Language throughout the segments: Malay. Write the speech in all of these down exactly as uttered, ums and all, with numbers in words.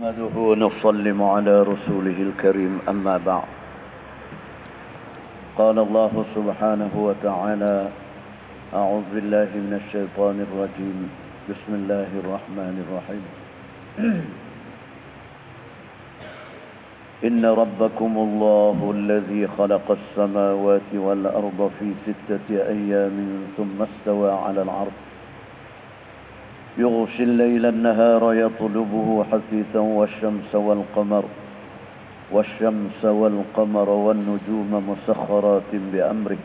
نحمده ونصلي على رسوله الكريم أما بعد قال الله سبحانه وتعالى أعوذ بالله من الشيطان الرجيم بسم الله الرحمن الرحيم إن ربكم الله الذي خلق السماوات والأرض في ستة أيام ثم استوى على العرش يغشي الليل النهار يطلبه حثيثا والشمس والقمر والشمس والقمر والنجوم مسخرات بأمره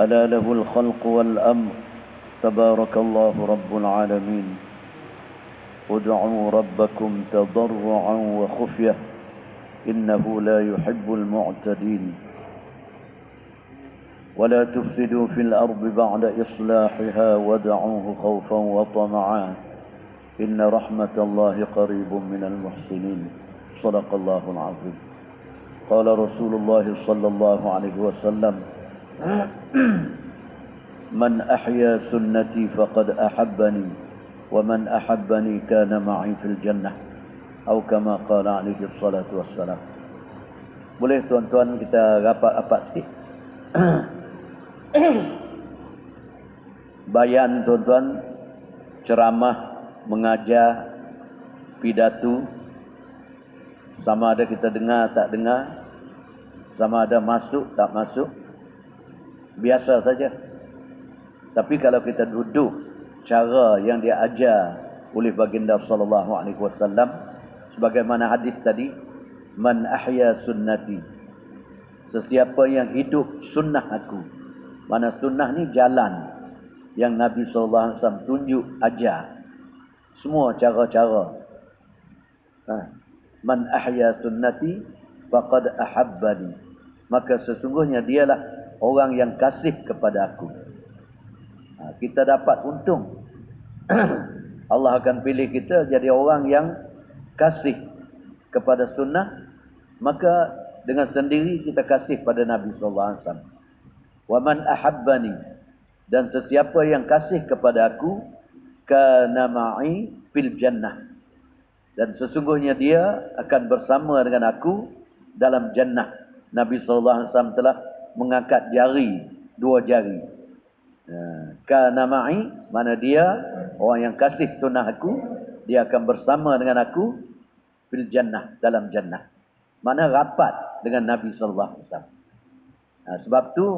ألا له الخلق والأمر تبارك الله رب العالمين ادعوا ربكم تضرعا وخفية إنه لا يحب المعتدين ولا تفسدوا في الأرض بعد إصلاحها وادعوه خوفا وطمعا إن رحمة الله قريب من المحسنين صدق الله العظيم قال رسول الله صلى الله عليه وسلم من أحيا سنتي فقد أحبني ومن أحبني كان معي في الجنة أو كما قال عليه الصلاة والسلام. Boleh tuan-tuan kita rapat-rapat sikit? Bayan tuan-tuan, ceramah, mengajar, pidato, sama ada kita dengar tak dengar, sama ada masuk tak masuk, biasa saja. Tapi kalau kita duduk cara yang dia ajar oleh baginda sallallahu alaihi wasallam sebagaimana hadis tadi, man ahya sunnati, sesiapa yang hidup sunnah aku. Mana sunnah ni jalan yang Nabi sallallahu alaihi wasallam tunjuk, ajar semua cara-cara. Ha. Man ahya sunnati faqad ahabbani, maka sesungguhnya dialah orang yang kasih kepada aku. Ha, kita dapat untung. Allah akan pilih kita jadi orang yang kasih kepada sunnah, maka dengan sendiri kita kasih pada Nabi sallallahu alaihi wasallam. Waman ahabbani, dan sesiapa yang kasih kepada aku, kana ma'i fil jannah, dan sesungguhnya dia akan bersama dengan aku dalam jannah. Nabi sallallahu alaihi wasallam telah mengangkat jari, dua jari. Kana ma'i, mana dia orang yang kasih sunnah aku, dia akan bersama dengan aku fil jannah, dalam jannah. Mana rapat dengan Nabi sallallahu alaihi wasallam. Sebab tu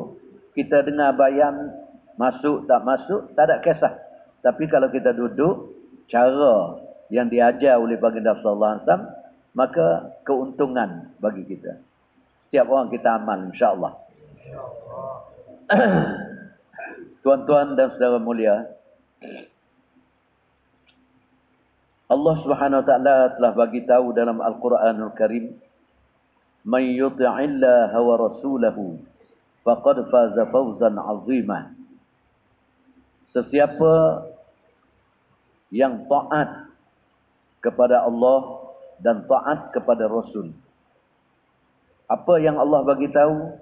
kita dengar bayan, masuk tak masuk, tak ada kisah. Tapi kalau kita duduk cara yang diajar oleh baginda sallallahu alaihi wasallam, maka keuntungan bagi kita. Setiap orang kita amal, insya-Allah. Insya-Allah. Tuan-tuan dan saudara mulia, Allah Subhanahu wa taala telah bagi tahu dalam Al-Quranul Karim, "May yuti'illah wa rasulahu faqad faza fawzan azimah." Sesiapa yang taat kepada Allah dan taat kepada Rasul. Apa yang Allah bagi tahu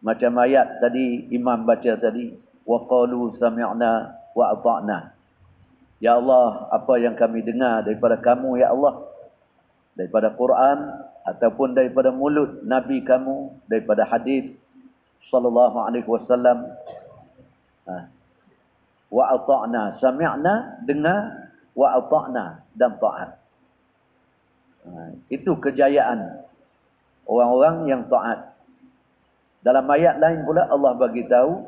macam ayat tadi imam baca tadi, wa qalu sami'na wa ata'na. Ya Allah, apa yang kami dengar daripada kamu ya Allah, daripada Quran ataupun daripada mulut nabi kamu, daripada hadis sallallahu alaihi wasallam. Ha. Wa ata'na, sami'na, dengar, wa ata'na, dan taat. Ha. Itu kejayaan orang-orang yang taat. Dalam ayat lain pula Allah bagi tahu,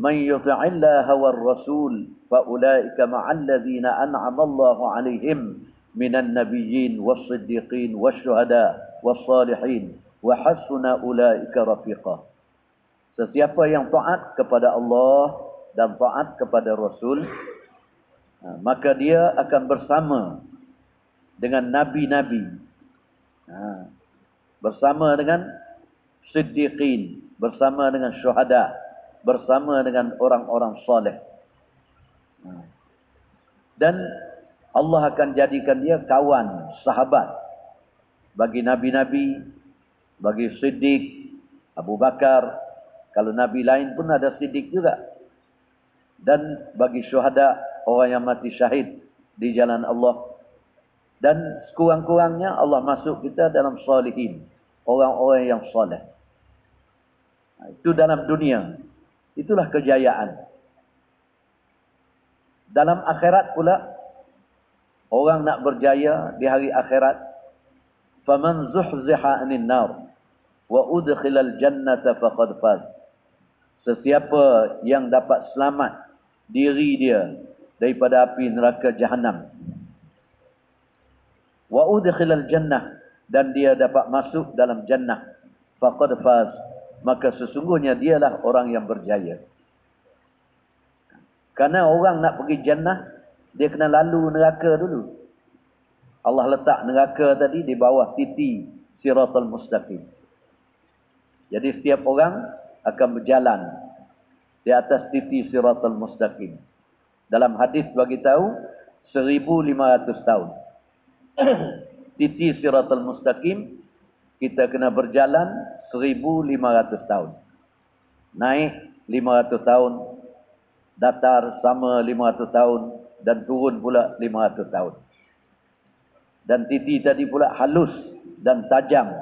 "May yuti'illaha war rasul fa ulaika ma'al ladzina an'ama Allahu 'alaihim minan nabiyyin was-siddiqin wasyuhada was-salihin wa hasuna ulaika rafiqa." Sesiapa yang taat kepada Allah dan taat kepada Rasul, maka dia akan bersama dengan nabi-nabi, bersama dengan siddiqin, bersama dengan syuhada, bersama dengan orang-orang soleh. Dan Allah akan jadikan dia kawan, sahabat bagi nabi-nabi, bagi siddiq, Abu Bakar. Kalau nabi lain pun ada siddiq juga. Dan bagi syuhada, orang yang mati syahid di jalan Allah. Dan sekurang-kurangnya Allah masuk kita dalam salihin, orang-orang yang soleh. Itu dalam dunia. Itulah kejayaan. Dalam akhirat pula, orang nak berjaya di hari akhirat. فَمَنْ زُحْزِحَ عَنِ النَّارِ وَأُدْخِلَ الْجَنَّةَ فَقَدْ فَازَ. Sesiapa yang dapat selamat diri dia daripada api neraka Jahannam, wa udkhilal jannah, dan dia dapat masuk dalam jannah, faqad faz, maka sesungguhnya dialah orang yang berjaya. Karena orang nak pergi jannah, dia kena lalu neraka dulu. Allah letak neraka tadi di bawah titi siratal mustaqim. Jadi setiap orang akan berjalan di atas titi siratal mustaqim. Dalam hadis bagi tahu seribu lima ratus tahun. Titi siratal mustaqim, kita kena berjalan seribu lima ratus tahun. Naik lima ratus tahun, datar sama lima ratus tahun, dan turun pula lima ratus tahun. Dan titi tadi pula halus dan tajam,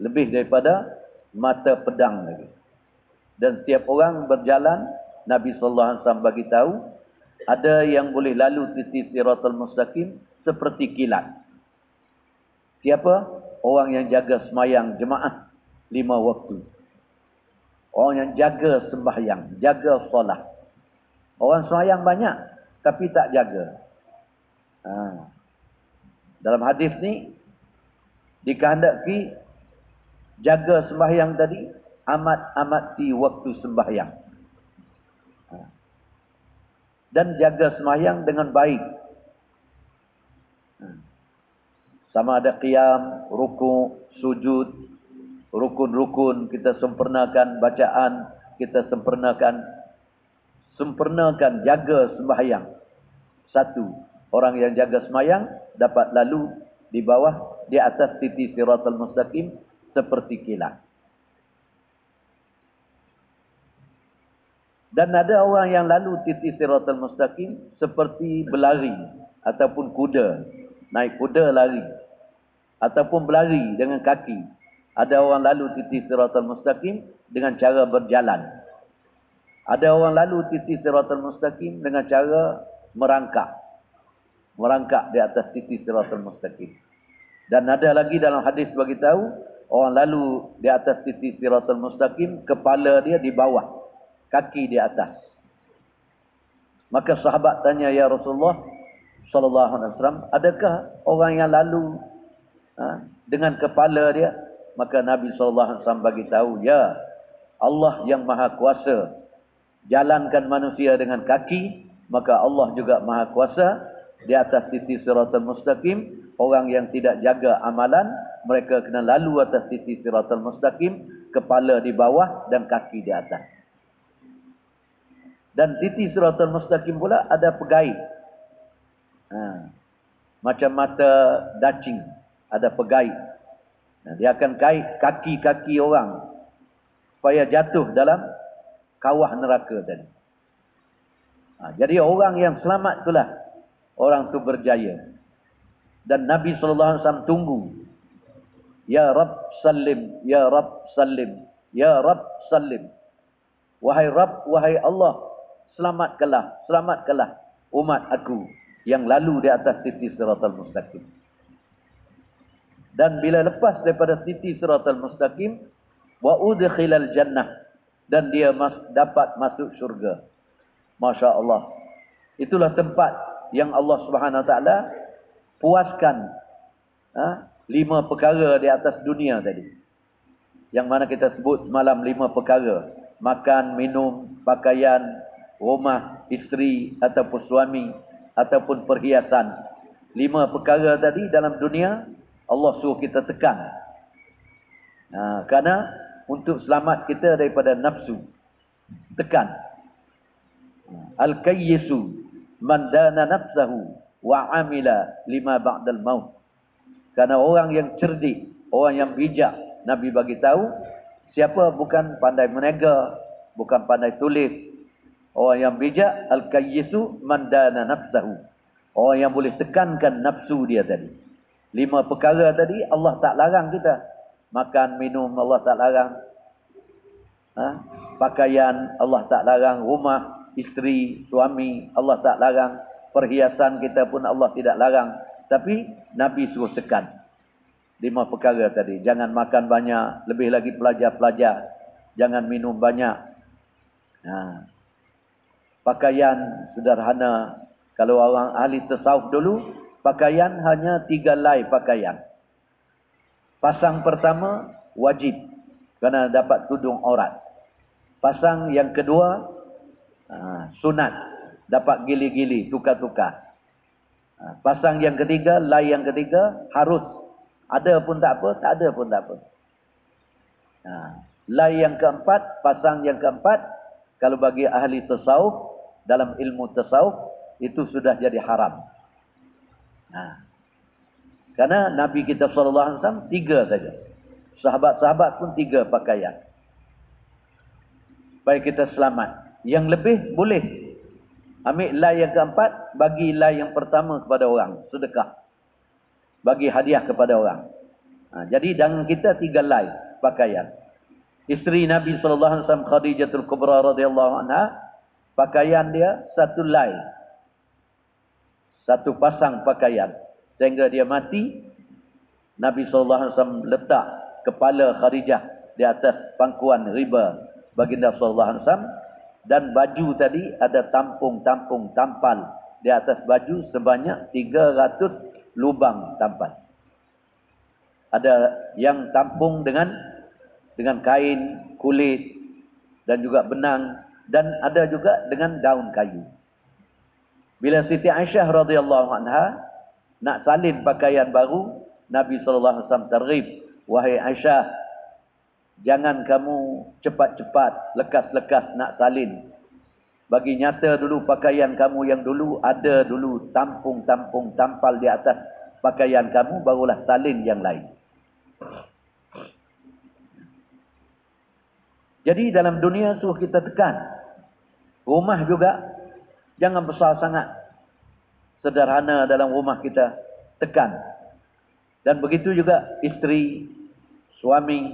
lebih daripada mata pedang lagi. Dan setiap orang berjalan, Nabi sallallahu alaihi wasallam bagi tahu, ada yang boleh lalu titi siratal mustaqim seperti kilat. Siapa? Orang yang jaga semayang jemaah lima waktu. Orang yang jaga sembahyang, jaga solat. Orang semayang banyak tapi tak jaga. Ha. Dalam hadis ni dikehendaki jaga sembahyang tadi, amat-amati waktu sembahyang. Ha. Dan jaga sembahyang dengan baik. Ha. Sama ada qiyam, rukuk, sujud, rukun-rukun kita sempurnakan, bacaan kita sempurnakan, sempurnakan jaga sembahyang. Satu, orang yang jaga sembahyang dapat lalu di bawah, di atas titi siratal mustaqim seperti kilat. Dan ada orang yang lalu titi siratal mustaqim seperti berlari ataupun kuda. Naik kuda lari ataupun berlari dengan kaki. Ada orang lalu titi siratal mustaqim dengan cara berjalan. Ada orang lalu titi siratal mustaqim dengan cara merangkak. Merangkak di atas titi siratal mustaqim. Dan ada lagi dalam hadis bagi tahu, orang lalu di atas titi siratal mustaqim, kepala dia di bawah, kaki di atas. Maka sahabat tanya, ya Rasulullah sallallahu alaihi wasallam, adakah orang yang lalu ha, dengan kepala dia? Maka Nabi sallallahu alaihi wasallam bagi tahu, ya, Allah yang maha kuasa jalankan manusia dengan kaki, maka Allah juga maha kuasa di atas titi siratal mustaqim. Orang yang tidak jaga amalan, mereka kena lalu atas titi siratal mustaqim, kepala di bawah dan kaki di atas. Dan titi siratal mustaqim pula ada pegait. Ha. Macam mata dacing, ada pegait. Nah, dia akan kait kaki-kaki orang supaya jatuh dalam kawah neraka tadi. Ha. Jadi orang yang selamat itulah orang tu berjaya. Dan Nabi sallallahu alaihi wasallam tunggu, ya Rabb Salim, ya Rabb Salim, ya Rabb Salim. Wahai Rabb, wahai Allah, selamatkanlah, selamatkanlah umat aku yang lalu di atas titi siratal mustaqim. Dan bila lepas daripada titi siratal mustaqim, wa udkhilal jannah, dan dia mas, dapat masuk syurga. Masya Allah. Itulah tempat yang Allah Subhanahu Wa Taala puaskan ha, lima perkara di atas dunia tadi. Yang mana kita sebut semalam lima perkara. Makan, minum, pakaian, rumah, isteri ataupun suami, ataupun perhiasan. Lima perkara tadi dalam dunia Allah suruh kita tekan. Ha, kerana untuk selamat kita daripada nafsu. Tekan. Al-kayyisu man dana nafsahu wa amila lima ba'dal maut. Kerana orang yang cerdik, orang yang bijak, Nabi bagi tahu, siapa bukan pandai menega, bukan pandai tulis, orang yang bijak, al-kayyisu man dana nafsahu, Orang yang boleh tekankan nafsu dia tadi. Lima perkara tadi Allah tak larang kita. Makan, minum Allah tak larang. Ha? Pakaian Allah tak larang. Rumah, isteri, suami Allah tak larang. Perhiasan kita pun Allah tidak larang. Tapi Nabi suruh tekan. Lima perkara tadi. Jangan makan banyak. Lebih lagi pelajar-pelajar. Jangan minum banyak. Ha. Pakaian sederhana. Kalau orang ahli tasawuf dulu, pakaian hanya tiga lai pakaian. Pasang pertama, wajib. Kerana dapat tudung aurat. Pasang yang kedua, sunat. Dapat gili-gili, tukar-tukar. Pasang yang ketiga, lai yang ketiga, harus. Ada pun tak apa, tak ada pun tak apa. Lai yang keempat, pasang yang keempat, kalau bagi ahli tasawuf, dalam ilmu tasawuf, itu sudah jadi haram. Nah. Karena Nabi kita sallallahu alaihi wasallam tiga saja. Sahabat-sahabat pun tiga pakaian. Supaya kita selamat. Yang lebih boleh. Ambil lai yang keempat, bagi lai yang pertama kepada orang, sedekah. Bagi hadiah kepada orang. Nah, jadi dengan kita tiga lai pakaian. Isteri Nabi sallallahu alaihi wasallam Khadijatul Kubra radhiyallahu anha, pakaian dia satu lai. Satu pasang pakaian. Sehingga dia mati. Nabi sallallahu alaihi wasallam letak kepala Khadijah di atas pangkuan riba baginda sallallahu alaihi wasallam. Dan baju tadi ada tampung-tampung tampal di atas baju sebanyak tiga ratus lubang tampal. Ada yang tampung dengan dengan kain, kulit dan juga benang. Dan ada juga dengan daun kayu. Bila Siti Aisyah radhiyallahu anha nak salin pakaian baru, Nabi sallallahu alaihi wasallam targhib, wahai Aisyah, jangan kamu cepat-cepat, lekas-lekas nak salin. Bagi nyata dulu pakaian kamu yang dulu, ada dulu tampung-tampung tampal di atas pakaian kamu, barulah salin yang lain. Jadi dalam dunia suruh kita tekan. Rumah juga jangan besar sangat. Sederhana dalam rumah kita, tekan. Dan begitu juga isteri, suami.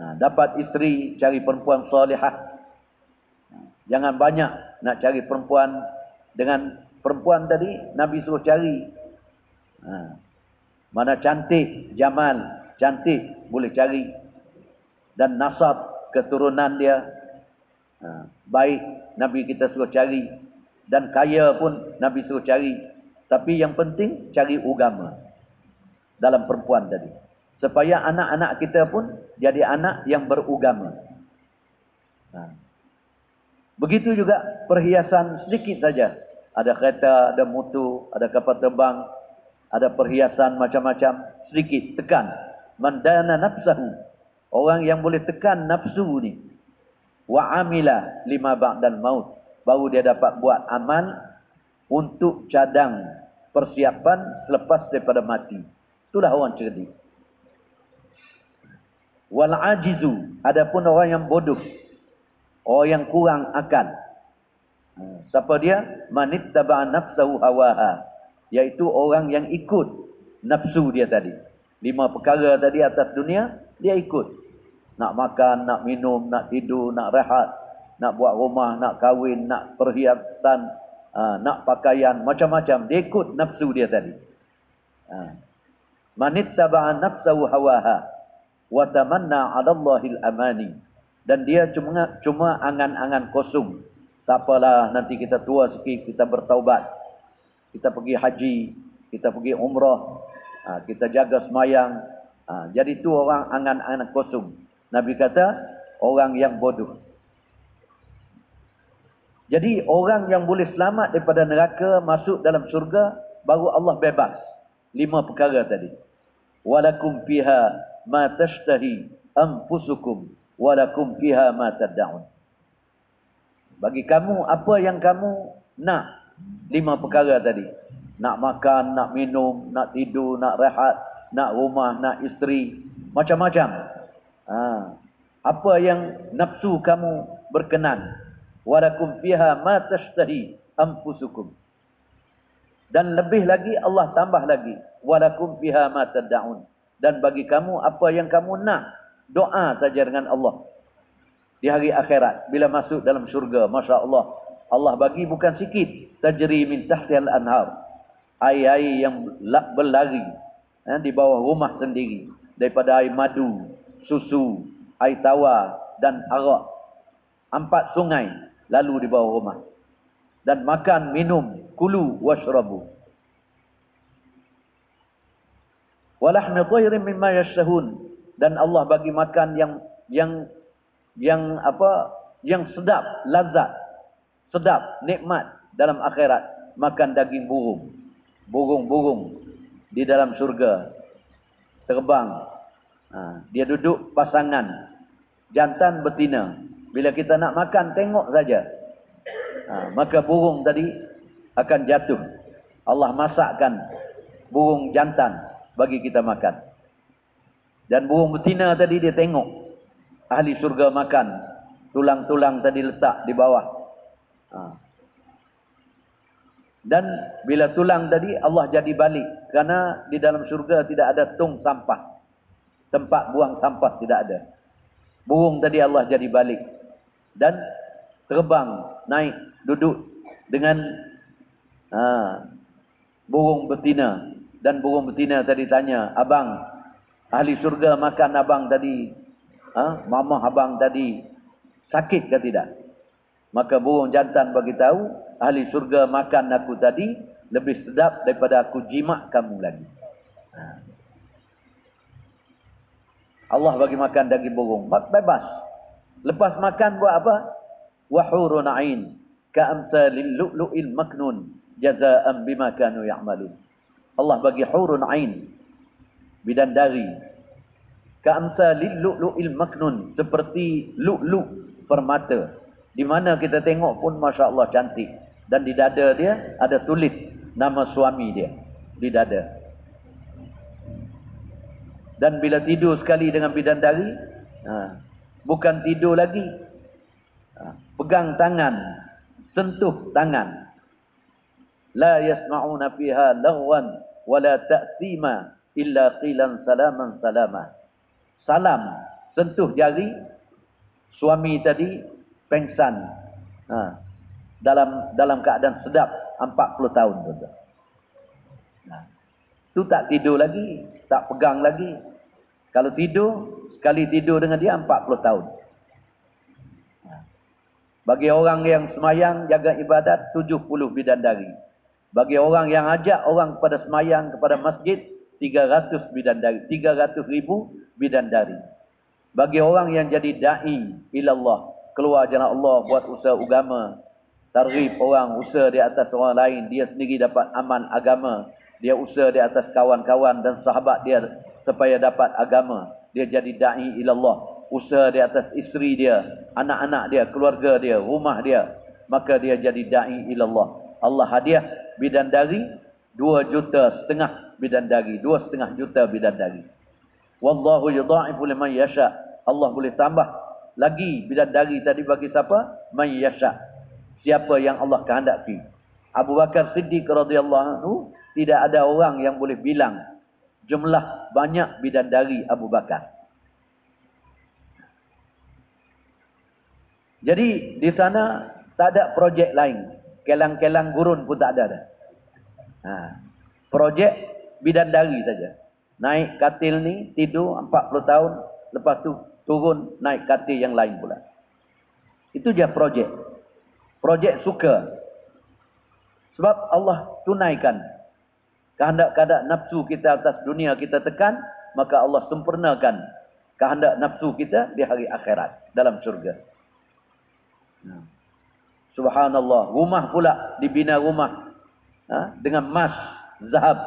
Nah, dapat isteri, cari perempuan solehah. Jangan banyak nak cari perempuan. Dengan perempuan tadi, Nabi suruh cari. Nah, mana cantik, jamal, cantik boleh cari. Dan nasab, keturunan dia, nah, baik. Nabi kita suruh cari. Dan kaya pun Nabi suruh cari. Tapi yang penting cari agama dalam perempuan tadi. Supaya anak-anak kita pun jadi anak yang beragama. Nah. Begitu juga perhiasan sedikit saja. Ada kereta, ada motor, ada kapal terbang, ada perhiasan macam-macam. Sedikit, tekan. Mandana nafsahu. Orang yang boleh tekan nafsu ni. Wa amila lima ba'dal maut, baru dia dapat buat amal untuk cadang persiapan selepas daripada mati. Itulah orang cerdik. Wal ajizu, adapun orang yang bodoh, orang yang kurang akal. Siapa dia? Manittaba'a nafsahu hawaha, iaitu orang yang ikut nafsu dia tadi. Lima perkara tadi atas dunia dia ikut. Nak makan, nak minum, nak tidur, nak rehat, nak buat rumah, nak kahwin, nak perhiasan, uh, nak pakaian, macam-macam. Dia ikut nafsu dia tadi. Manittaba'a nafsahu hawaha wa tamanna 'ala Allahil amani. Dan dia cuma cuma angan-angan kosong. Tak apalah, nanti kita tua sikit, kita bertaubat. Kita pergi haji, kita pergi umrah, uh, kita jaga semayang. Uh, jadi tu orang angan-angan kosong. Nabi kata, orang yang bodoh. Jadi orang yang boleh selamat daripada neraka, masuk dalam syurga, baru Allah bebas. Lima perkara tadi. Walakum fiha ma tashtahi anfusukum. Walakum fiha ma tad'un. Bagi kamu, apa yang kamu nak. Lima perkara tadi. Nak makan, nak minum, nak tidur, nak rehat, nak rumah, nak isteri. Macam-macam. Ha. Apa yang nafsu kamu berkenan. Walakum fiha ma tashtahi anfusukum. Dan lebih lagi Allah tambah lagi, walakum fiha ma tad'un, dan bagi kamu apa yang kamu nak. Doa saja dengan Allah di hari akhirat bila masuk dalam syurga. Masya Allah, Allah bagi bukan sikit. Tajri min tahtil anhar, air-air yang berlari eh, di bawah rumah sendiri, daripada air madu, susu, air tawar dan arak. Empat sungai lalu di bawah rumah. Dan makan, minum, kulu washrabu. Walahmi tayrin mimma yashahun, dan Allah bagi makan yang yang yang apa? Yang sedap, lazat, sedap, nikmat dalam akhirat. Makan daging burung, burung-burung di dalam syurga terbang. Ha, dia duduk pasangan, jantan betina. Bila kita nak makan, tengok saja. Ha, maka burung tadi akan jatuh. Allah masakkan burung jantan bagi kita makan. Dan burung betina tadi dia tengok. Ahli syurga makan. Tulang-tulang tadi letak di bawah. Ha. Dan bila tulang tadi, Allah jadi balik. Kerana di dalam syurga tidak ada tong sampah. Tempat buang sampah tidak ada. Burung tadi Allah jadi balik dan terbang, naik, duduk dengan ha, burung betina. Dan burung betina tadi tanya, abang, ahli syurga makan abang tadi, ha, mamah abang tadi sakit ke tidak? Maka burung jantan bagi tahu, ahli syurga makan aku tadi lebih sedap daripada aku jimat kamu lagi. Ha. Allah bagi makan daging burung, bebas. Lepas makan buat apa? Wahurun ain ka'amsalil lu'lu'il maknun jazaa'an bima kanu ya'malun. Allah bagi hurun ain, bidandari, ka'amsalil lu'lu'il maknun, seperti lu'lu' permata. Di mana kita tengok pun masya-Allah cantik, dan di dada dia ada tulis nama suami dia di dada. Dan bila tidur sekali dengan bidandari, ha, bukan tidur lagi. Ha, pegang tangan, sentuh tangan. La yasma'una fiha lagwan wala ta'thima illa qilan salaman salama. Salam, sentuh jari suami tadi pengsan. Ha, dalam dalam keadaan sedap empat puluh tahun tu. Ha, tu tak tidur lagi, tak pegang lagi. Kalau tidur, sekali tidur dengan dia empat puluh tahun. Bagi orang yang semayang, jaga ibadat, tujuh puluh bidandari. Bagi orang yang ajak orang kepada semayang, kepada masjid, tiga ratus bidandari, tiga ratus ribu bidandari. Bagi orang yang jadi da'i ilallah, keluar jalan Allah, buat usaha agama, targhib orang, usaha di atas orang lain, dia sendiri dapat aman agama, dia usaha di atas kawan-kawan dan sahabat dia supaya dapat agama, dia jadi da'i ilallah, usaha di atas isteri dia, anak-anak dia, keluarga dia, rumah dia, maka dia jadi da'i ilallah. Allah hadiah bidandari dua juta setengah bidandari, dua setengah juta bidandari. Wallahu yudha'ifu liman yasha, Allah boleh tambah lagi bidandari tadi bagi siapa? Man yasha, siapa yang Allah kehendaki. Abu Bakar Siddiq radhiyallahu anhu, tidak ada orang yang boleh bilang jumlah banyak bidandari Abu Bakar. Jadi di sana tak ada projek lain. Kelang-kelang gurun pun tak ada dah. Ha, projek bidandari saja. Naik katil ni tidur empat puluh tahun, lepas tu turun naik katil yang lain pula. Itu je projek. Projek suka. Sebab Allah tunaikan kehendak-kehendak nafsu kita atas dunia kita tekan, maka Allah sempurnakan kehendak nafsu kita di hari akhirat dalam syurga. Subhanallah, rumah pula dibina rumah ha? dengan emas, zahab.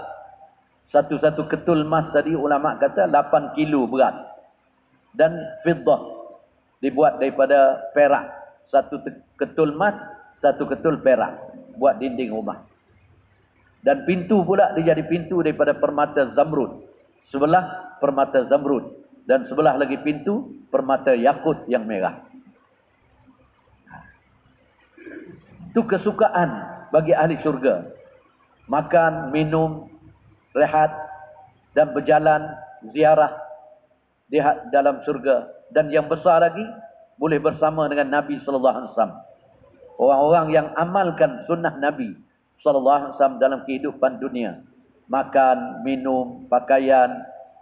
Satu-satu ketul emas tadi ulama kata lapan kilo berat. Dan fiddah dibuat daripada perak. Satu ketul emas, satu ketul perak, buat dinding rumah. Dan pintu pula dia jadi pintu daripada permata zamrud. Sebelah permata zamrud, dan sebelah lagi pintu permata yakut yang merah. Itu kesukaan bagi ahli syurga. makan, minum, rehat dan berjalan ziarah di dalam syurga. Dan yang besar lagi, boleh bersama dengan Nabi sallallahu alaihi wasallam. Orang-orang yang amalkan sunnah Nabi sallallahu alaihi wasallam dalam kehidupan dunia, makan, minum, pakaian,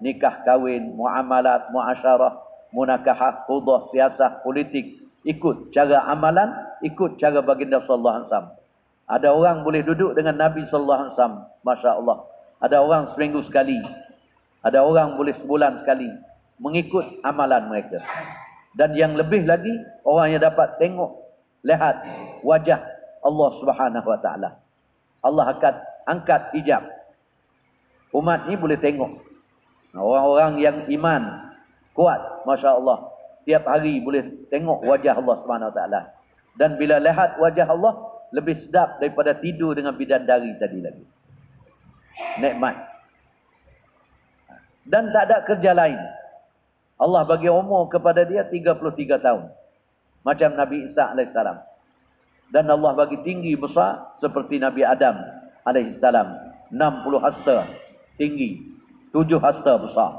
nikah kahwin, muamalat, muasyarah, munakahah, qudhah, siasah, politik, ikut cara amalan, ikut cara baginda sallallahu alaihi wasallam. Ada orang boleh duduk dengan Nabi sallallahu alaihi wasallam, masya-Allah. Ada orang seminggu sekali, ada orang boleh sebulan sekali, mengikut amalan mereka. Dan yang lebih lagi, orang yang dapat tengok, lihat wajah Allah Subhanahu wa taala. Allah akan angkat hijab. Umat ni boleh tengok. Orang-orang yang iman kuat, masya-Allah, tiap hari boleh tengok wajah Allah Subhanahu Wa Taala. Dan bila lihat wajah Allah, lebih sedap daripada tidur dengan bidadari tadi lagi. Nikmat. Dan tak ada kerja lain. Allah bagi umur kepada dia tiga puluh tiga tahun. Macam Nabi Isa alaihissalam. Dan Allah bagi tinggi besar seperti Nabi Adam alaihissalam. enam puluh hasta tinggi, tujuh hasta besar.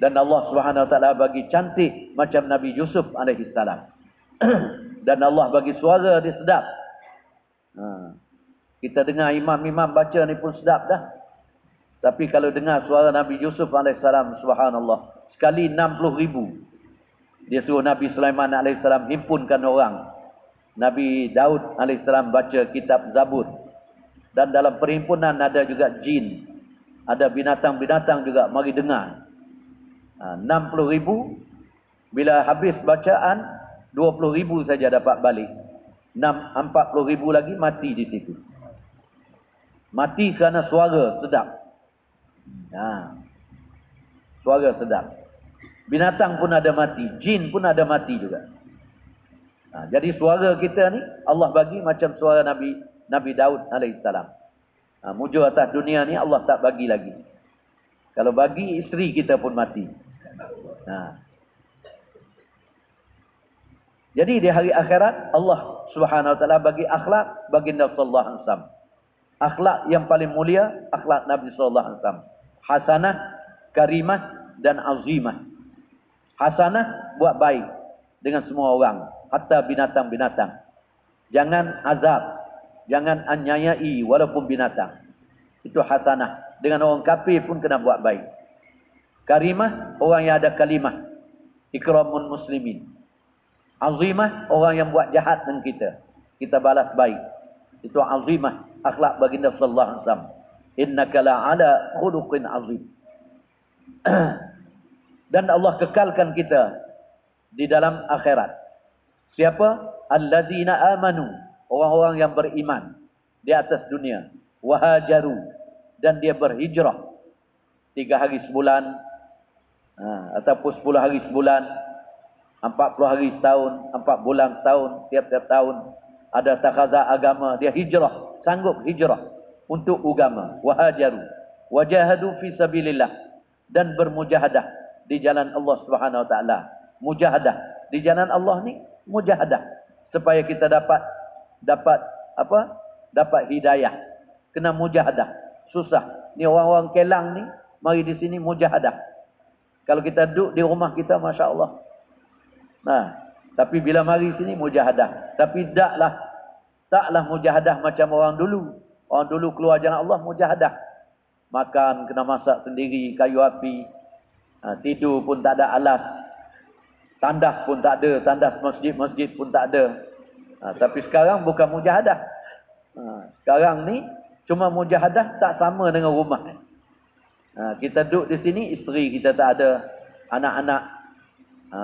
Dan Allah Subhanahu Wa Taala bagi cantik macam Nabi Yusuf alaihi salam. Dan Allah bagi suara dia sedap. Ha. Kita dengar imam-imam baca ni pun sedap dah. Tapi kalau dengar suara Nabi Yusuf alaihi salam, subhanallah, sekali enam puluh ribu. Dia suruh Nabi Sulaiman alaihi salam himpunkan orang. Nabi Daud alaihi salam baca kitab Zabur. Dan dalam perhimpunan ada juga jin. Ada binatang-binatang juga mari dengar. enam puluh ribu, bila habis bacaan dua puluh ribu saja dapat balik. Enam, empat puluh ribu lagi mati di situ. Mati kerana suara sedap. Ha. Suara sedap. Binatang pun ada mati, jin pun ada mati juga. Ha. Jadi suara kita ni Allah bagi macam suara Nabi Nabi Daud alaihissalam. Ha. Mujur atas dunia ni Allah tak bagi lagi. Kalau bagi, isteri kita pun mati. Ha. Jadi di hari akhirat Allah Subhanahu Wa Taala bagi akhlak baginda sallallahu alaihi wasallam. Akhlak yang paling mulia akhlak Nabi sallallahu alaihi wasallam. Hasanah, karimah dan azimah. Hasanah buat baik dengan semua orang, hatta binatang-binatang. Jangan azab, jangan anyayai walaupun binatang. Itu hasanah. Dengan orang kafir pun kena buat baik. Karimah, orang yang ada kalimah, ikramun muslimin. Azimah, orang yang buat jahat dengan kita, kita balas baik. Itu azimah, akhlak baginda sallallahu alaihi wasallam. Innaka la'ala khuluqin azim. Dan Allah kekalkan kita di dalam akhirat. Siapa? Allazina amanu, orang-orang yang beriman di atas dunia. Wahajaru, dan dia berhijrah tiga hari sebulan, ha, ataupun sepuluh hari sebulan, empat puluh hari setahun, empat bulan setahun, tiap-tiap tahun ada takhazah agama, dia hijrah, sanggup hijrah untuk agama. Wahajaru, wajahadu fi sabilillah, dan bermujahadah di jalan Allah Subhanahu Wa Taala. Mujahadah di jalan Allah ni mujahadah supaya kita dapat dapat apa? Dapat hidayah. Kena mujahadah, susah. Ni orang-orang Kelang ni mari di sini mujahadah. Kalau kita duduk di rumah kita, masya-Allah. Nah, tapi bila mari sini mujahadah. Tapi taklah taklah mujahadah macam orang dulu. Orang dulu keluar jalan Allah mujahadah. Makan kena masak sendiri, kayu api. Ha, tidur pun tak ada alas. Tandas pun tak ada, tandas masjid-masjid pun tak ada. Ha, tapi sekarang bukan mujahadah. Ha, sekarang ni cuma mujahadah tak sama dengan rumah. Ha, kita duduk di sini, isteri kita tak ada, anak-anak. Ha.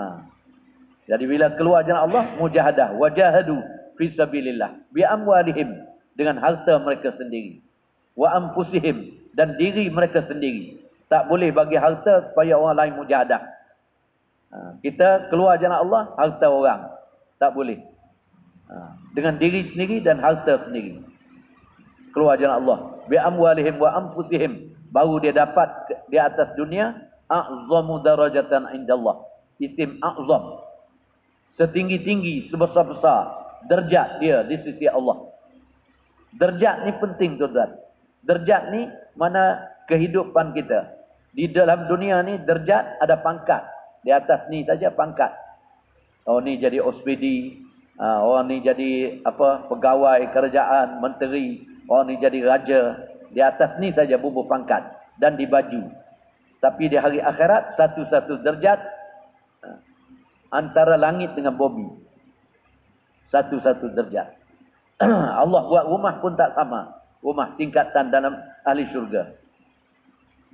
Jadi bila keluar jalan Allah, mujahadah, wajahadu fi sabilillah, bi amwalihim, dengan harta mereka sendiri, wa anfusihim, dan diri mereka sendiri. Tak boleh bagi harta supaya orang lain mujahadah. Ha. Kita keluar jalan Allah, harta orang tak boleh. Ha. Dengan diri sendiri dan harta sendiri. Keluar jalan Allah, bi amwalihim wa anfusihim. Baru dia dapat di atas dunia a'zamu darajatan indallah. Isim a'zam, setinggi-tinggi, sebesar-besar derjat dia di sisi Allah. Derajat ni penting tuan-tuan. Derajat ni mana kehidupan kita. Di dalam dunia ni derajat ada pangkat. Di atas ni saja pangkat. Orang ni jadi O S P D, orang ni jadi apa pegawai kerajaan, menteri, orang ni jadi raja. Di atas ni saja bubur pangkat dan di baju. Tapi di hari akhirat satu-satu derajat antara langit dengan bumi. Satu-satu derajat. Allah buat rumah pun tak sama. Rumah tingkatan dalam ahli syurga.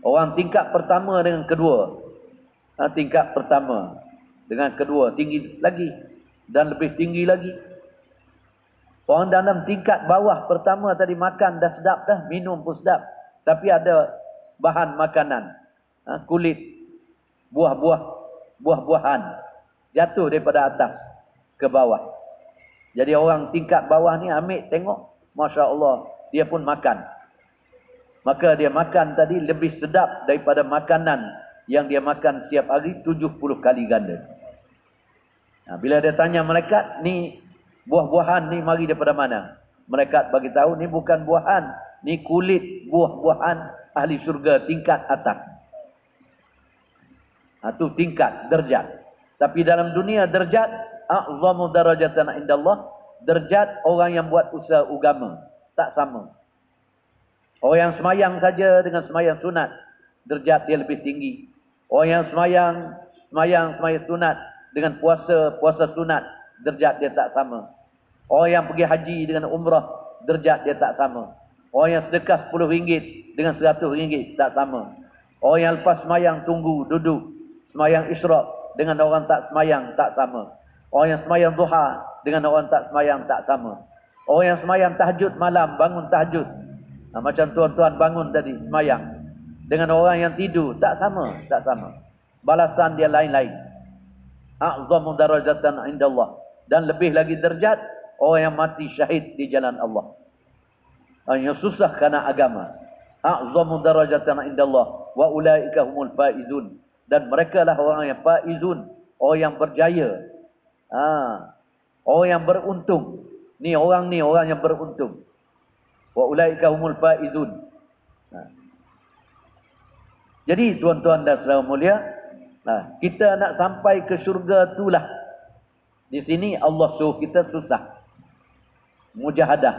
Orang tingkat pertama dengan kedua. Ha, tingkat pertama dengan kedua. Tinggi lagi. Dan lebih tinggi lagi. Orang dalam tingkat bawah pertama tadi makan dah sedap dah. Minum pun sedap. Tapi ada bahan makanan. Ha, kulit. Buah-buah. Buah-buahan. Jatuh daripada atas ke bawah. Jadi orang tingkat bawah ni ambil tengok. Masya Allah. Dia pun makan. Maka dia makan tadi lebih sedap daripada makanan yang dia makan setiap hari tujuh puluh kali ganda. Nah, bila dia tanya malaikat, ni buah-buahan ni mari daripada mana? Malaikat bagi tahu ni bukan buahan. Ni kulit buah-buahan ahli syurga tingkat atas. Nah, itu tingkat, derjat. Tapi dalam dunia derjat, a'zamu darajatan indallah, derajat orang yang buat usaha agama tak sama. Orang yang semayang saja dengan semayang sunat, derajat dia lebih tinggi. Orang yang semayang semayang semayang sunat dengan puasa puasa sunat, derajat dia tak sama. Orang yang pergi haji dengan umrah, derajat dia tak sama. Orang yang sedekah sepuluh ringgit dengan seratus ringgit tak sama. Orang yang lepas semayang tunggu duduk semayang isyraq dengan orang tak semayang tak sama. Orang yang semayang duha dengan orang tak semayang tak sama. Orang yang semayang tahajud malam, bangun tahajud. Nah, macam tuan-tuan bangun tadi, semayang. Dengan orang yang tidur, tak sama, tak sama. Balasan dia lain-lain. A'zamu darajatan indallah. Dan lebih lagi derajat, orang yang mati syahid di jalan Allah. Orang yang susah kerana agama. A'zamu darajatan indallah. Wa ulaika humul faizun. Dan mereka lah orang yang faizun. Orang yang berjaya. Ah, orang yang beruntung. Ni orang ni orang yang beruntung. Wa ulaika humul faizun. Nah. Jadi tuan-tuan dan saudara mulia, nah, kita nak sampai ke syurga itulah. Di sini Allah suruh kita susah. Mujahadah.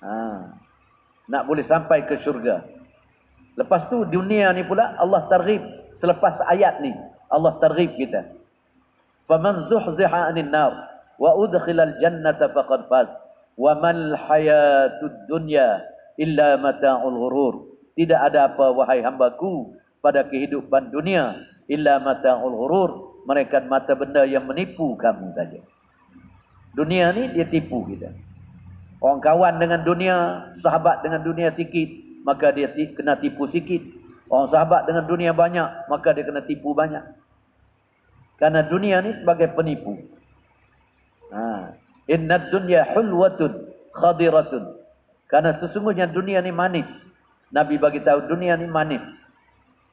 Ah. Nak boleh sampai ke syurga. Lepas tu dunia ni pula Allah targhib. Selepas ayat ni Allah targhib kita. فَمَنْ زُحْزِحَ عَنِ النَّارِ وَأُدْخِلَ الْجَنَّةَ فَقَدْ فَازَ وَمَا الْحَيَاةُ الدُّنْيَا إِلَّا مَتَاعُ الْغُرُورِ. Tidak ada apa wahai hambaku pada kehidupan dunia, illa mata'ul ghurur, melainkan mata benda yang menipu kamu saja. Dunia ni dia tipu kita. Orang kawan dengan dunia, sahabat dengan dunia sikit, maka dia kena tipu sikit. Orang sahabat dengan dunia banyak, maka dia kena tipu banyak. Karena dunia ni sebagai penipu. Ha. Innad dunya hulwatun khadiratun. Karena sesungguhnya dunia ni manis. Nabi bagi tahu dunia ni manis.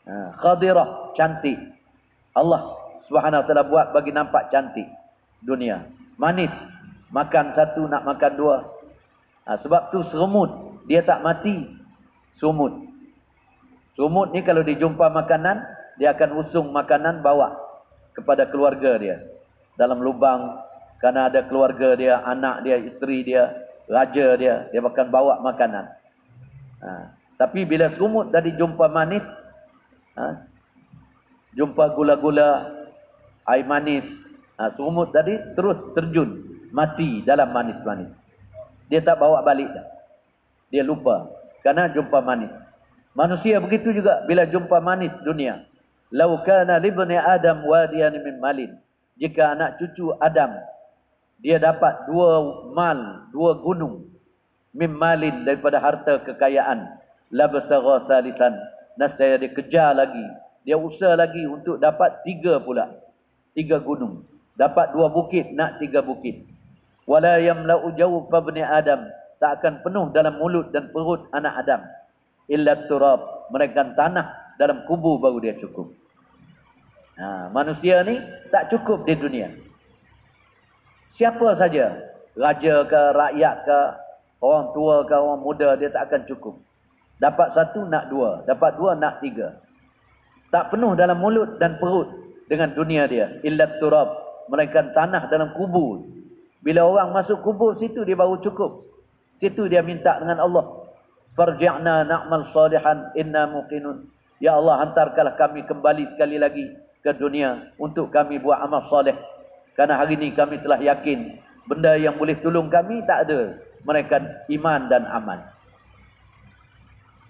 Ha. Khadirah, cantik. Allah Subhanahu Wa Taala buat bagi nampak cantik dunia. Manis. Makan satu nak makan dua. Ha. Sebab tu serumut. Dia tak mati. Sumut. Sumut ni kalau dijumpa makanan, dia akan usung makanan bawa kepada keluarga dia dalam lubang, kerana ada keluarga dia, anak dia, isteri dia, raja dia, dia akan bawa makanan. Ha. Tapi bila serumut tadi jumpa manis, ha, jumpa gula-gula, air manis, ha, serumut tadi terus terjun, mati dalam manis-manis. Dia tak bawa balik dah. Dia lupa kerana jumpa manis. Manusia begitu juga bila jumpa manis dunia. Lau kana libni Adam wadiyan min malin. Jika anak cucu Adam dia dapat dua mal, dua gunung min malin, daripada harta kekayaan, labtagha salisan. Nasaya dia kejar lagi. Dia usaha lagi untuk dapat tiga pula. Tiga gunung. Dapat dua bukit, nak tiga bukit. Wala yamla'u jawfa bani Adam. Tak akan penuh dalam mulut dan perut anak Adam. Illa turab. Melainkan tanah dalam kubur baru dia cukup. Ha, manusia ni tak cukup di dunia. Siapa saja, raja ke, rakyat ke, Orang tua ke orang muda dia tak akan cukup. Dapat satu nak dua, dapat dua nak tiga. Tak penuh dalam mulut dan perut dengan dunia dia. Illat turab, melainkan tanah dalam kubur. Bila orang masuk kubur situ dia baru cukup. Situ dia minta dengan Allah. Farji'na na'mal salihan inna muqinun. Ya Allah, hantarkanlah kami kembali sekali lagi ke dunia untuk kami buat amal soleh. Karena hari ini kami telah yakin benda yang boleh tolong kami tak ada, melainkan iman dan amal.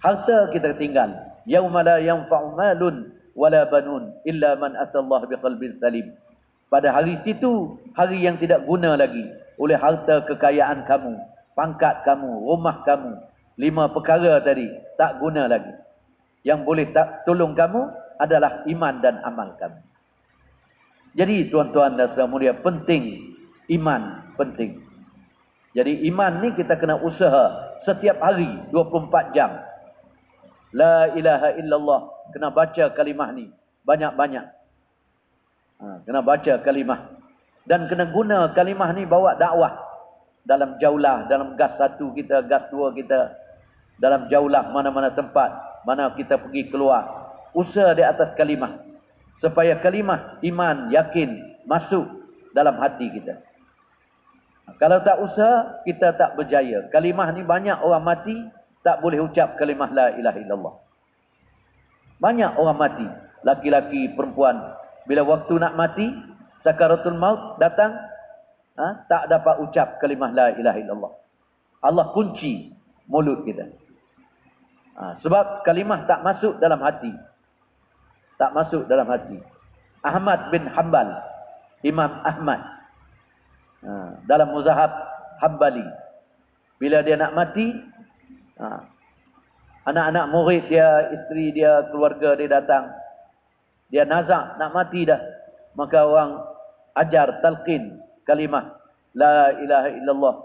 Harta kita tinggal. Yauma la yanfa'u malun wala banun illa man atallaha biqalbin salim. Pada hari situ, hari yang tidak guna lagi oleh harta kekayaan kamu, pangkat kamu, rumah kamu, lima perkara tadi tak guna lagi. Yang boleh tak tolong kamu adalah iman dan amal kamu. Jadi tuan-tuan dan saudara mulia, penting iman, penting. Jadi iman ni kita kena usaha setiap hari dua puluh empat jam. La ilaha illallah, kena baca kalimah ni banyak-banyak. Ha, kena baca kalimah dan kena guna kalimah ni bawa dakwah dalam jaulah, dalam gas satu kita, gas dua kita, dalam jaulah mana-mana tempat, mana kita pergi keluar. Usaha di atas kalimah supaya kalimah iman, yakin masuk dalam hati kita. Kalau tak usaha, kita tak berjaya. Kalimah ni banyak orang mati tak boleh ucap kalimah la ilaha illallah. Banyak orang mati, laki-laki, perempuan, bila waktu nak mati, sakaratul maut datang, ha, tak dapat ucap kalimah la ilaha illallah. Allah kunci mulut kita. Ha, sebab kalimah tak masuk dalam hati. Tak masuk dalam hati. Ahmad bin Hanbal, Imam Ahmad, ha, dalam Muzahab Hanbali, bila dia nak mati, ha, anak-anak murid dia, isteri dia, keluarga dia datang. Dia nazak nak mati dah. Maka orang ajar talqin kalimah la ilaha illallah.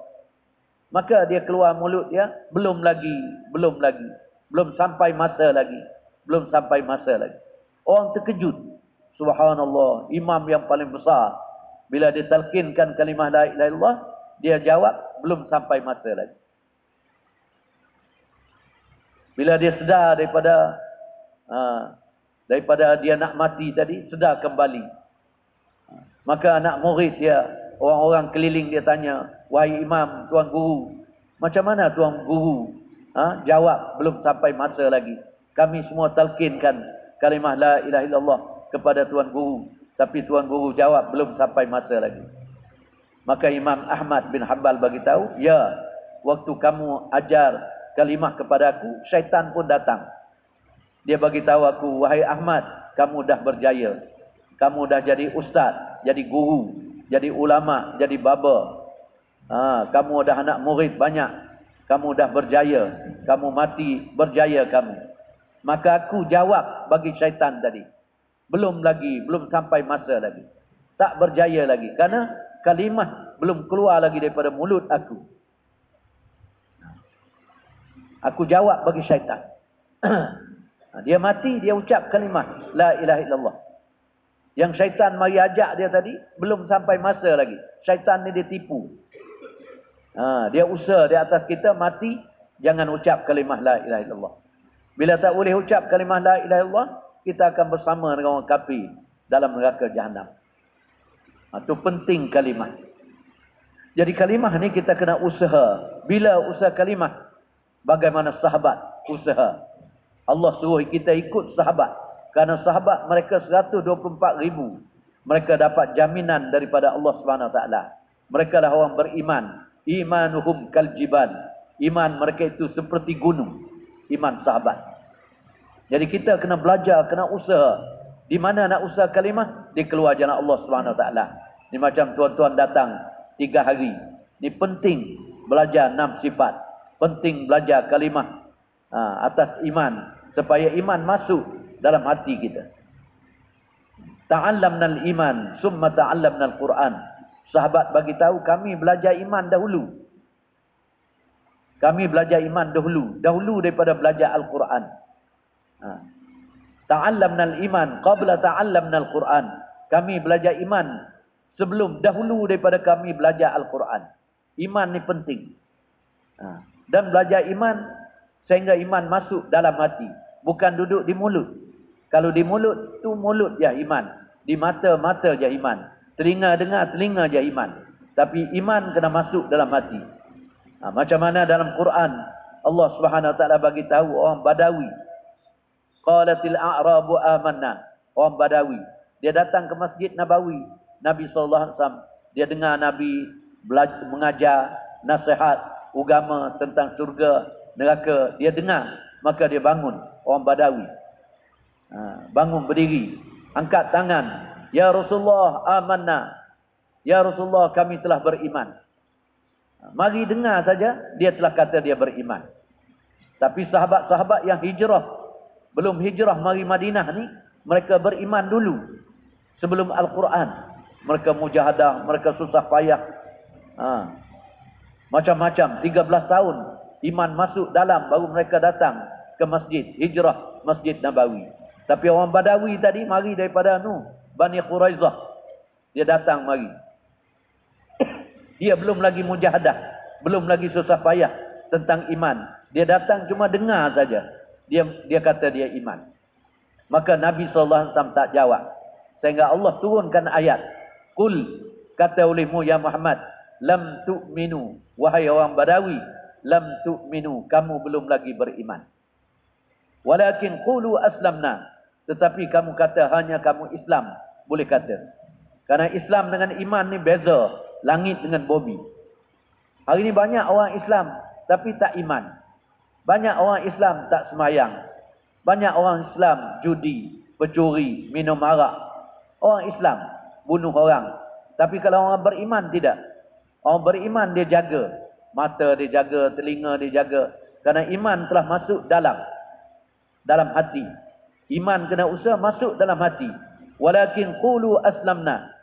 Maka dia keluar mulut dia, belum lagi, belum lagi, belum sampai masa lagi, belum sampai masa lagi. Orang terkejut. Subhanallah, imam yang paling besar, bila dia talqinkan kalimah la ilaha illallah, dia jawab belum sampai masa lagi. Bila dia sedar daripada aa, daripada dia nak mati tadi, sedar kembali. Maka anak murid dia, orang-orang keliling dia tanya, wahai imam, tuan guru, macam mana tuan guru ha? Jawab belum sampai masa lagi. Kami semua talqinkan kalimah la ilaha illallah kepada tuan guru, tapi tuan guru jawab belum sampai masa lagi. Maka Imam Ahmad bin Hanbal bagi tahu, ya, waktu kamu ajar kalimah kepada aku, syaitan pun datang. Dia bagi tahu aku, wahai Ahmad, kamu dah berjaya. Kamu dah jadi ustaz, jadi guru, jadi ulama, jadi baba. Ha, kamu dah anak murid banyak. Kamu dah berjaya. Kamu mati berjaya kamu. Maka aku jawab bagi syaitan tadi. Belum lagi, belum sampai masa lagi. Tak berjaya lagi. Kerana kalimah belum keluar lagi daripada mulut aku. Aku jawab bagi syaitan. Dia mati, dia ucap kalimah la ilaha illallah. Yang syaitan mari ajak dia tadi, belum sampai masa lagi. Syaitan ni dia tipu. Ha, dia usaha di atas kita, mati, jangan ucap kalimah la ilaha illallah. Bila tak boleh ucap kalimah la ilaha illallah, kita akan bersama dengan orang kafir dalam neraka jahanam. Itu penting kalimah. Jadi kalimah ni kita kena usaha. Bila usaha kalimah, bagaimana sahabat usaha. Allah suruh kita ikut sahabat. Kerana sahabat mereka seratus dua puluh empat ribu. Mereka dapat jaminan daripada Allah subhanahu wa taala. Mereka lah orang beriman. Imanuhum kaljibal. Iman mereka itu seperti gunung. Iman sahabat. Jadi kita kena belajar, kena usaha. Di mana nak usaha kalimah? Di keluar jalan Allah subhanahu wa taala. Ni macam tuan-tuan datang tiga hari. Ni penting belajar enam sifat. Penting belajar kalimah ha, atas iman. Supaya iman masuk dalam hati kita. Ta'allamnal iman, summa ta'allamnal Quran. Sahabat bagi tahu kami belajar iman dahulu. Kami belajar iman dahulu. Dahulu daripada belajar Al-Quran. Ha. Ta'allamnal iman qabla ta'allamnal Quran. Kami belajar iman sebelum dahulu daripada kami belajar Al-Quran. Iman ni penting. Dan belajar iman sehingga iman masuk dalam hati, bukan duduk di mulut. Kalau di mulut tu mulut je iman, di mata mata je iman, telinga dengar telinga je iman. Tapi iman kena masuk dalam hati. Ha, macam mana dalam Quran Allah Subhanahu Wa Taala bagi tahu orang Badawi. Qalatil a'rabu amanna. Orang Badawi, dia datang ke Masjid Nabawi, Nabi sallallahu alaihi wasallam, dia dengar Nabi belajar, mengajar nasihat agama tentang syurga, neraka, dia dengar, maka dia bangun, orang Badawi. Ha, bangun berdiri, angkat tangan, ya Rasulullah amanna, ya Rasulullah kami telah beriman. Ha, mari dengar saja, dia telah kata dia beriman. Tapi sahabat-sahabat yang hijrah, belum hijrah mari Madinah ni, mereka beriman dulu sebelum Al-Quran. Mereka mujahadah, mereka susah payah, ha, macam-macam, tiga belas tahun iman masuk dalam, baru mereka datang ke masjid, hijrah Masjid Nabawi. Tapi orang Badawi tadi mari daripada nu Bani Quraizah, dia datang mari, dia belum lagi mujahadah, belum lagi susah payah tentang iman, dia datang cuma dengar saja, dia dia kata dia iman. Maka Nabi sallallahu alaihi wasallam tak jawab, sehingga Allah turunkan ayat, qul, kata olehmu ya Muhammad, lam tu'minu, wahai orang Badawi, lam tu'minu, kamu belum lagi beriman. Walakin qulu aslamna, tetapi kamu kata hanya kamu Islam, boleh kata. Karena Islam dengan iman ni beza, langit dengan bumi. Hari ni banyak orang Islam tapi tak iman. Banyak orang Islam tak semayang. Banyak orang Islam judi, pencuri, minum arak. Orang Islam bunuh orang. Tapi kalau orang beriman tidak. Orang beriman dia jaga, mata dia jaga, telinga dia jaga. Kerana iman telah masuk dalam, dalam hati. Iman kena usaha masuk dalam hati. Walakin qulu aslamna.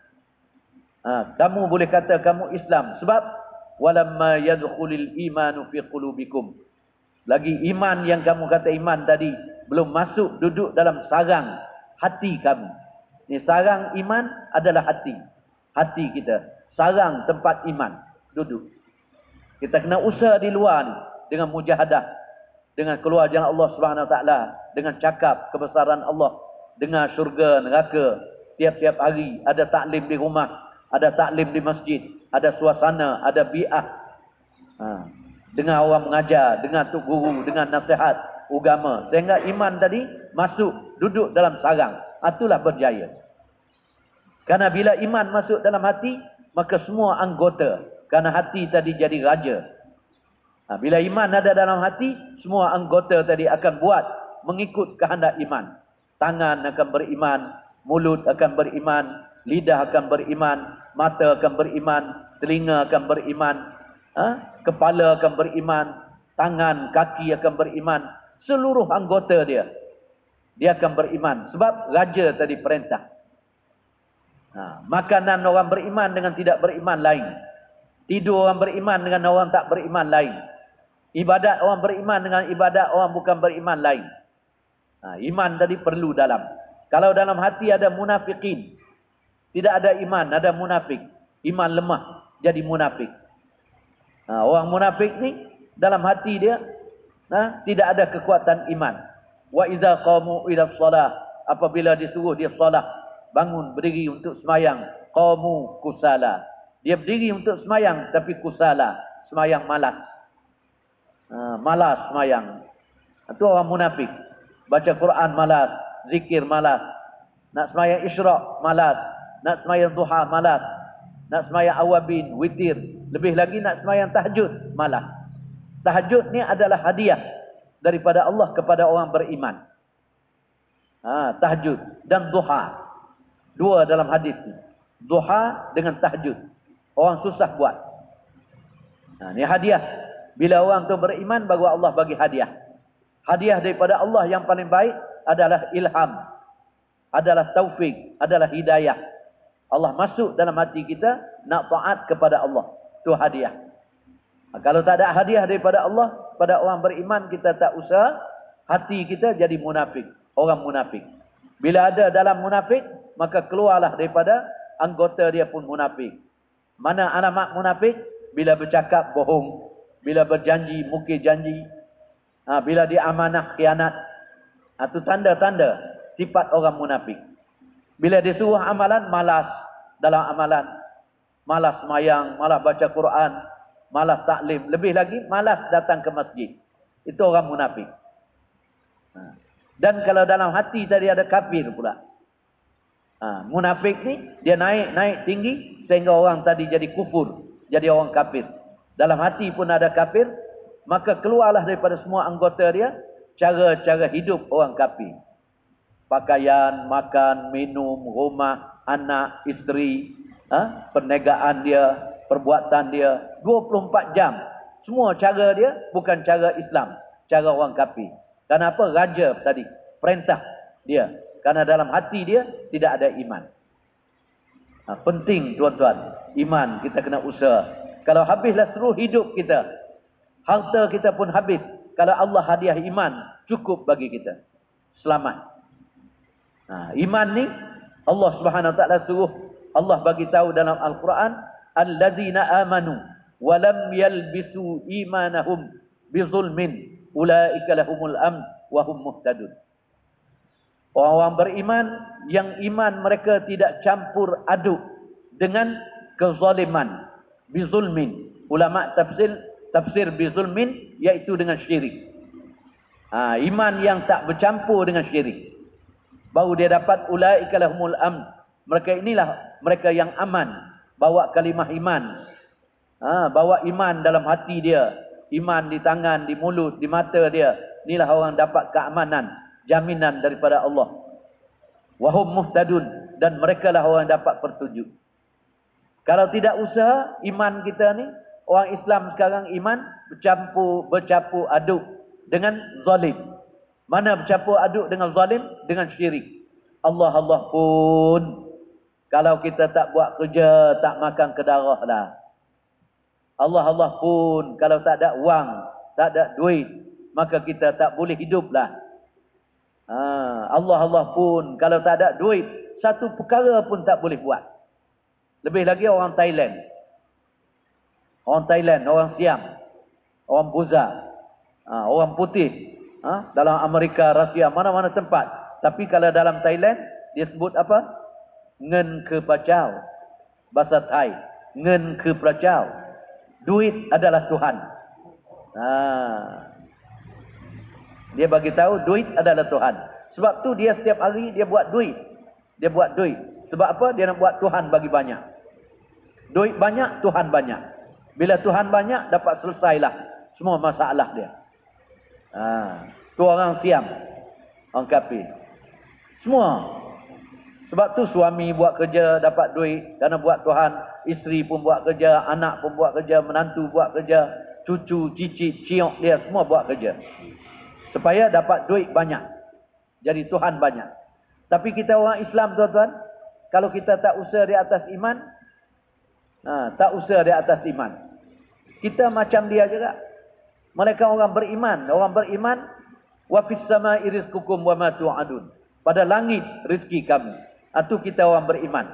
Ha, kamu boleh kata kamu Islam. Sebab walamma yadkhulil imanu fi qulubikum. Lagi iman yang kamu kata iman tadi belum masuk duduk dalam sarang hati kamu. Ni sarang iman adalah hati. Hati kita. Sarang tempat iman duduk. Kita kena usaha di luar ni dengan mujahadah, dengan keluar jalan Allah Subhanahu Wa Taala, dengan cakap kebesaran Allah, dengar syurga neraka tiap-tiap hari, ada taklim di rumah, ada taklim di masjid, ada suasana, ada bi'ah. Ha, dengar orang mengajar, dengar tok guru, dengar nasihat agama, sehingga iman tadi masuk duduk dalam sarang. Itulah berjaya. Karena bila iman masuk dalam hati, maka semua anggota, kerana hati tadi jadi raja. Ha, bila iman ada dalam hati, semua anggota tadi akan buat mengikut kehendak iman. Tangan akan beriman, mulut akan beriman, lidah akan beriman, mata akan beriman, telinga akan beriman, ha? Kepala akan beriman, tangan, kaki akan beriman. Seluruh anggota dia, dia akan beriman. Sebab raja tadi perintah. Ha, makanan orang beriman dengan tidak beriman lain. Tidur orang beriman dengan orang tak beriman lain. Ibadat orang beriman dengan ibadat orang bukan beriman lain. Ha, iman tadi perlu dalam. Kalau dalam hati ada munafikin, tidak ada iman, ada munafik. Iman lemah, jadi munafik. Ha, orang munafik ni dalam hati dia ha, tidak ada kekuatan iman. Wa iza qamu ila shalah, apabila disuruh dia salat, bangun berdiri untuk semayang, qamu kusala, dia berdiri untuk semayang tapi kusala, semayang malas. Ha, malas semayang itu orang munafik. Baca Quran malas, zikir malas, nak semayang isyraq malas, nak semayang duha malas, nak semayang awabin, witir, lebih lagi nak semayang tahajud malas. Tahajud ni adalah hadiah daripada Allah kepada orang beriman. Ha, tahajud dan duha, dua dalam hadis ni. Duha dengan tahajud. Orang susah buat. Nah, ni hadiah. Bila orang tu beriman, baru Allah bagi hadiah. Hadiah daripada Allah yang paling baik adalah ilham, adalah taufik, adalah hidayah. Allah masuk dalam hati kita, nak taat kepada Allah. Itu hadiah. Nah, kalau tak ada hadiah daripada Allah, pada orang beriman kita tak usaha, hati kita jadi munafik. Orang munafik. Bila ada dalam munafik, maka keluarlah daripada anggota dia pun munafik. Mana alamat munafik? Bila bercakap bohong, Bila berjanji, mungkin janji. Ha, bila dia amanah, khianat. Ha, itu tanda-tanda sifat orang munafik. Bila disuruh amalan, malas dalam amalan. Malas semayang, malas baca Quran, malas taklim. Lebih lagi, malas datang ke masjid. Itu orang munafik. Ha. Dan kalau dalam hati tadi ada kafir pula. Ha, munafik ni dia naik-naik tinggi sehingga orang tadi jadi kufur, jadi orang kafir. Dalam hati pun ada kafir, maka keluarlah daripada semua anggota dia cara-cara hidup orang kafir. Pakaian, makan, minum, rumah, anak, isteri, ha? Perniagaan dia, perbuatan dia, dua puluh empat jam. Semua cara dia bukan cara Islam, cara orang kafir. Kenapa raja tadi perintah dia? Karena dalam hati dia tidak ada iman. Ha, penting tuan-tuan, iman kita kena usaha. Kalau habislah seluruh hidup kita, harta kita pun habis. Kalau Allah hadiah iman, cukup bagi kita. Selamat. Ha, iman ni Allah Subhanahu Wa Taala suruh, Allah bagi tahu dalam Al-Quran, "Allazina amanu wa lam yalbisu imanahum bizulmin." Ulaika lahumul amn wa hum muhtadun. Orang-orang beriman yang iman mereka tidak campur aduk dengan kezaliman, bizulmin. Ulama tafsir tafsir bizulmin iaitu dengan syirik. Ha, iman yang tak bercampur dengan syirik. Baru dia dapat ulaika lahumul amn. Mereka inilah mereka yang aman, bawa kalimah iman. Ha, bawa iman dalam hati dia. Iman di tangan, di mulut, di mata dia. Inilah orang dapat keamanan, jaminan daripada Allah. Wahum muhtadun. Dan mereka lah orang dapat pertunjuk. Kalau tidak usaha, iman kita ni, orang Islam sekarang iman bercampur, bercampur aduk dengan zalim. Mana bercampur aduk dengan zalim? Dengan syirik. Allah Allah pun. Kalau kita tak buat kerja, tak makan kedarah lah. Allah Allah pun kalau tak ada wang, tak ada duit, maka kita tak boleh hiduplah. Ha, Allah Allah pun kalau tak ada duit, satu perkara pun tak boleh buat. Lebih lagi orang Thailand. Orang Thailand, orang Siam, orang Buza, ha, orang putih. Ha, dalam Amerika, Rusia, mana-mana tempat. Tapi kalau dalam Thailand, dia sebut apa? Ngen ke pracau. Bahasa Thai, ngen ke pracau. Duit adalah Tuhan. Ha. Dia bagi tahu duit adalah Tuhan. Sebab tu dia setiap hari dia buat duit. Dia buat duit. Sebab apa? Dia nak buat Tuhan bagi banyak. Duit banyak, Tuhan banyak. Bila Tuhan banyak, dapat selesailah semua masalah dia. Ha. Tu orang Siam. Orang kafir. Semua. Sebab tu suami buat kerja, dapat duit. Kerana buat Tuhan. Isteri pun buat kerja, anak pun buat kerja, menantu buat kerja, cucu, cicit, ciok dia semua buat kerja. Supaya dapat duit banyak. Jadi Tuhan banyak. Tapi kita orang Islam tuan-tuan, kalau kita tak usaha di atas iman, ha, tak usaha di atas iman. Kita macam dia juga. Mereka orang beriman, orang beriman wa fis samaa'i rizqukum wa ma tu'adun. Pada langit rezeki kami. Itu kita orang beriman.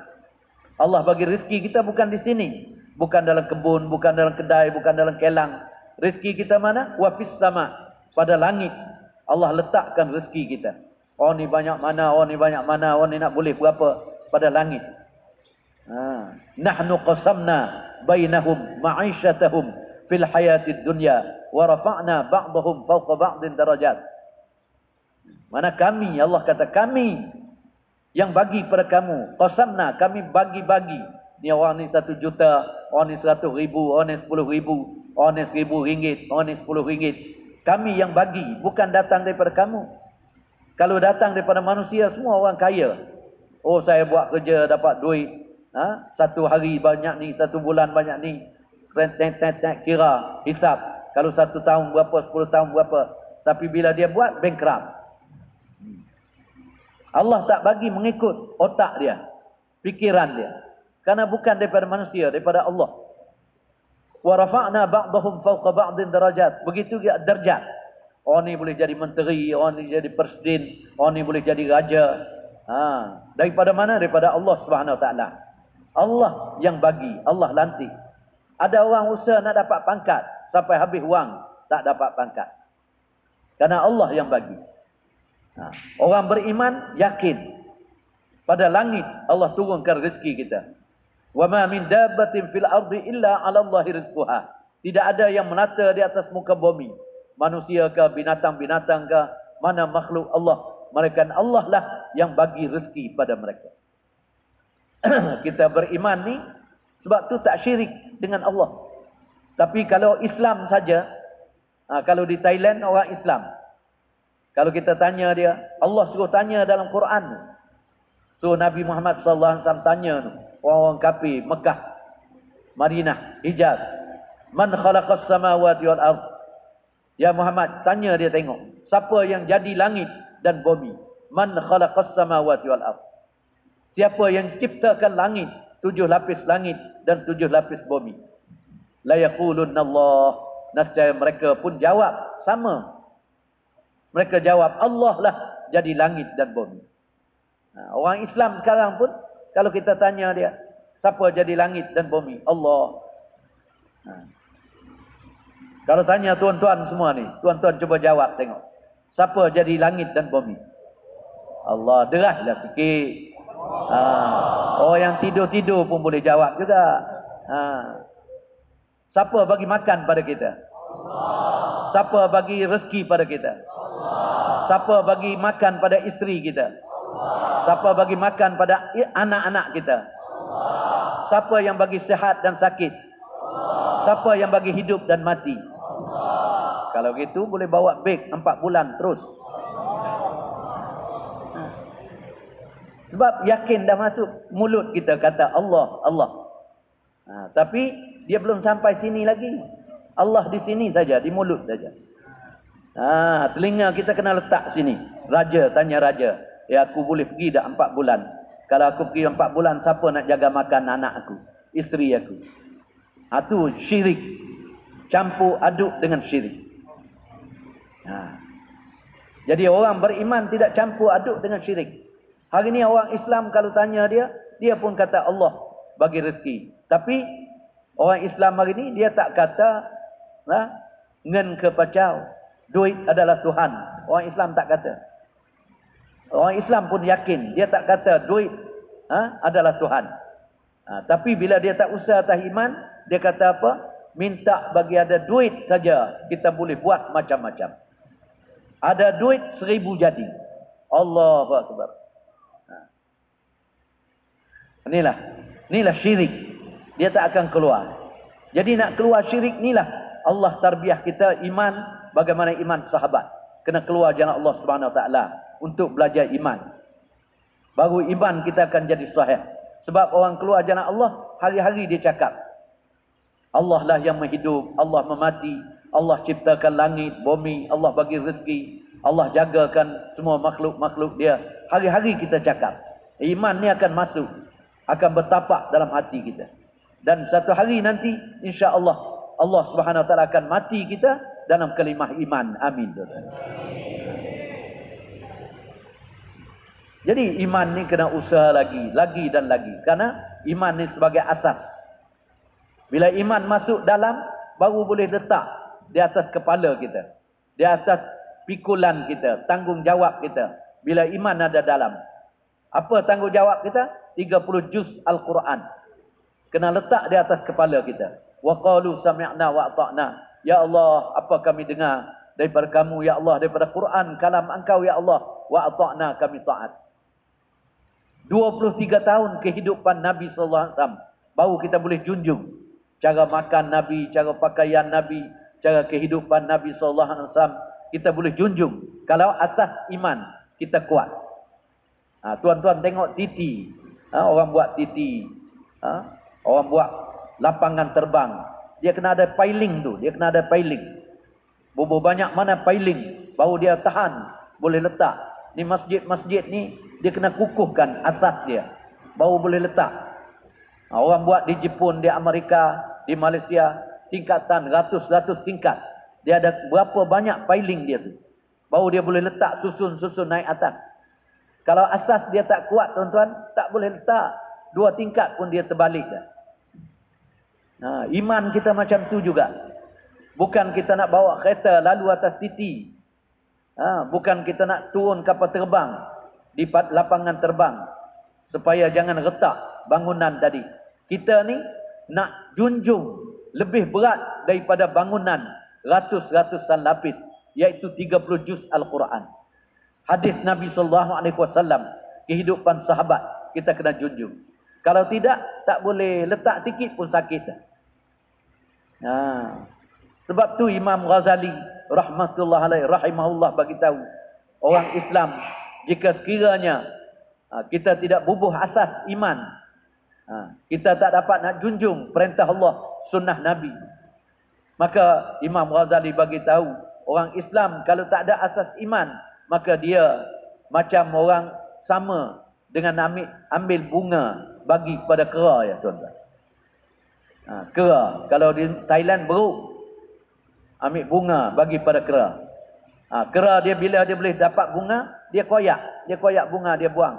Allah bagi rezeki kita bukan di sini. Bukan dalam kebun, bukan dalam kedai, bukan dalam kelang. Rezeki kita mana? Wa fis sama. Pada langit. Allah letakkan rezeki kita. Oh ni banyak mana, oh ni banyak mana, oh ni nak boleh berapa. Pada langit. Ha. Nahnu qasamna bainahum ma'isyatahum fil hayatid dunya. Wa rafa'na ba'dahum fawqa ba'din darajat. Mana kami? Allah kata kami. Yang bagi pada kamu. Qasamna. Kami bagi-bagi. Ni orang ni satu juta. Orang ni seratus ribu. Orang ni sepuluh ribu. Orang ni seribu ringgit. Orang ni sepuluh ringgit. Kami yang bagi. Bukan datang daripada kamu. Kalau datang daripada manusia, semua orang kaya. Oh saya buat kerja dapat duit. Ha? Satu hari banyak ni. Satu bulan banyak ni. Kira. Hisap. Kalau satu tahun berapa. Sepuluh tahun berapa. Tapi bila dia buat, bankrupt. Allah tak bagi mengikut otak dia, fikiran dia. Karena bukan daripada manusia, daripada Allah. Wa rafa'na ba'dahum fawqa ba'din darajat. Begitu dia derajat. Orang ni boleh jadi menteri, orang ni jadi presiden, orang ni boleh jadi raja. Ha, daripada mana? Daripada Allah Subhanahu Wa Taala. Allah yang bagi, Allah lantik. Ada orang usaha nak dapat pangkat, sampai habis wang, tak dapat pangkat. Karena Allah yang bagi. Ha. Orang beriman yakin pada langit Allah turunkan rezeki kita. Wa ma min dabbatin fil ardi illa 'ala Allahi rizquha. Tidak ada yang menata di atas muka bumi, manusia ke binatang-binatang ke, mana makhluk Allah, mereka Allah lah yang bagi rezeki pada mereka. Kita beriman ni sebab tu tak syirik dengan Allah. Tapi kalau Islam saja, kalau di Thailand orang Islam, kalau kita tanya dia, Allah suruh tanya dalam Quran. So Nabi Muhammad sallallahu alaihi wasallam tanya orang-orang kafir Mekah, Madinah, Hijaz, man khalaqas samawati wal ardh. Ya Muhammad, tanya dia tengok, siapa yang jadi langit dan bumi? Man khalaqas samawati wal ardh. Siapa yang ciptakan langit, tujuh lapis langit dan tujuh lapis bumi? La yaqulunna Allah. Nascaya mereka pun jawab sama. Mereka jawab Allah lah jadi langit dan bumi. Nah, orang Islam sekarang pun kalau kita tanya dia, siapa jadi langit dan bumi? Allah. Nah. Kalau tanya tuan-tuan semua ni, tuan-tuan cuba jawab tengok, siapa jadi langit dan bumi? Allah. Derahlah sikit. Ha. Oh, yang tidur-tidur pun boleh jawab juga. Ha. Siapa bagi makan pada kita? Allah. Siapa bagi rezeki pada kita? Allah. Siapa bagi makan pada isteri kita? Allah. Siapa bagi makan pada anak-anak kita? Allah. Siapa yang bagi sihat dan sakit? Allah. Siapa yang bagi hidup dan mati? Allah. Kalau gitu boleh bawa beg empat bulan terus. Allah. Sebab yakin dah masuk mulut kita kata Allah, Allah. Ha, tapi dia belum sampai sini lagi. Allah di sini saja, di mulut saja. Ha, telinga kita kena letak sini. Raja, tanya raja. Ya, aku boleh pergi dah empat bulan. Kalau aku pergi empat bulan, siapa nak jaga makan anak aku? Isteri aku. Ha, tu syirik. Campur aduk dengan syirik. Ha. Jadi orang beriman tidak campur aduk dengan syirik. Hari ni orang Islam kalau tanya dia, dia pun kata Allah bagi rezeki. Tapi orang Islam hari ni dia tak kata nah, ngen ke pacau, duit adalah Tuhan. Orang Islam tak kata. Orang Islam pun yakin, dia tak kata duit ha, adalah Tuhan. Ha, tapi bila dia tak usah atas iman, dia kata apa? Minta bagi ada duit saja, kita boleh buat macam-macam. Ada duit seribu jadi. Allahu Akbar. Ha. Inilah, inilah syirik. Dia tak akan keluar. Jadi nak keluar syirik inilah Allah tarbiah kita iman, bagaimana iman sahabat. Kena keluar jalan Allah Subhanahu Wa Taala untuk belajar iman. Baru iman kita akan jadi sahih. Sebab orang keluar jalan Allah hari-hari dia cakap Allah lah yang menghidup, Allah memati, Allah ciptakan langit, bumi, Allah bagi rezeki, Allah jagakan semua makhluk-makhluk dia. Hari-hari kita cakap. Iman ni akan masuk, akan bertapak dalam hati kita. Dan satu hari nanti insya-Allah Allah Subhanahu Wa Taala akan mati kita dalam kalimah iman. Amin. Jadi iman ni kena usaha lagi, lagi dan lagi. Karena iman ni sebagai asas. Bila iman masuk dalam, baru boleh letak di atas kepala kita, di atas pikulan kita, tanggungjawab kita. Bila iman ada dalam, apa tanggungjawab kita? tiga puluh juz Al-Quran. Kena letak di atas kepala kita. Wa qalu sami'na wa ata'na. Ya Allah, apa kami dengar daripada kamu, ya Allah, daripada Quran, kalam engkau, ya Allah. Wa ata'na, kami taat. dua puluh tiga tahun kehidupan Nabi sallallahu alaihi wasallam baru kita boleh junjung cara makan Nabi, cara pakaian Nabi, cara kehidupan Nabi sallallahu alaihi wasallam kita boleh junjung kalau asas iman kita kuat. Ha, tuan-tuan tengok titi. Ha, orang buat titi. Ha? Orang buat lapangan terbang. Dia kena ada piling tu. Dia kena ada piling. Berapa banyak mana piling. Baru dia tahan. Boleh letak. Ni masjid-masjid ni, dia kena kukuhkan asas dia. Baru boleh letak. Orang buat di Jepun, di Amerika, di Malaysia. Tingkatan, ratus-ratus tingkat. Dia ada berapa banyak piling dia tu. Baru dia boleh letak susun-susun naik atas. Kalau asas dia tak kuat tuan-tuan, tak boleh letak. Dua tingkat pun dia terbalik dah. Ha, iman kita macam tu juga. Bukan kita nak bawa kereta lalu atas titi. Ha, bukan kita nak turun kapal terbang di lapangan terbang supaya jangan retak bangunan tadi. Kita ni nak junjung lebih berat daripada bangunan ratus-ratusan lapis, iaitu tiga puluh juz Al-Quran. Hadis Nabi sallallahu alaihi wasallam, kehidupan sahabat kita kena junjung. Kalau tidak, tak boleh letak sikit pun sakit. Ha. Sebab tu Imam Ghazali rahmatullah alaih rahimahullah bagi tahu, orang Islam jika sekiranya kita tidak bubuh asas iman, kita tak dapat nak junjung perintah Allah, sunnah Nabi, maka Imam Ghazali bagi tahu, orang Islam kalau tak ada asas iman, maka dia macam orang sama dengan ambil, ambil bunga bagi kepada kera, ya tuan-tuan. Ha, kera. Kalau di Thailand beruk, ambil bunga bagi pada kera. Ha, kera dia bila dia boleh dapat bunga, dia koyak. Dia koyak bunga, dia buang.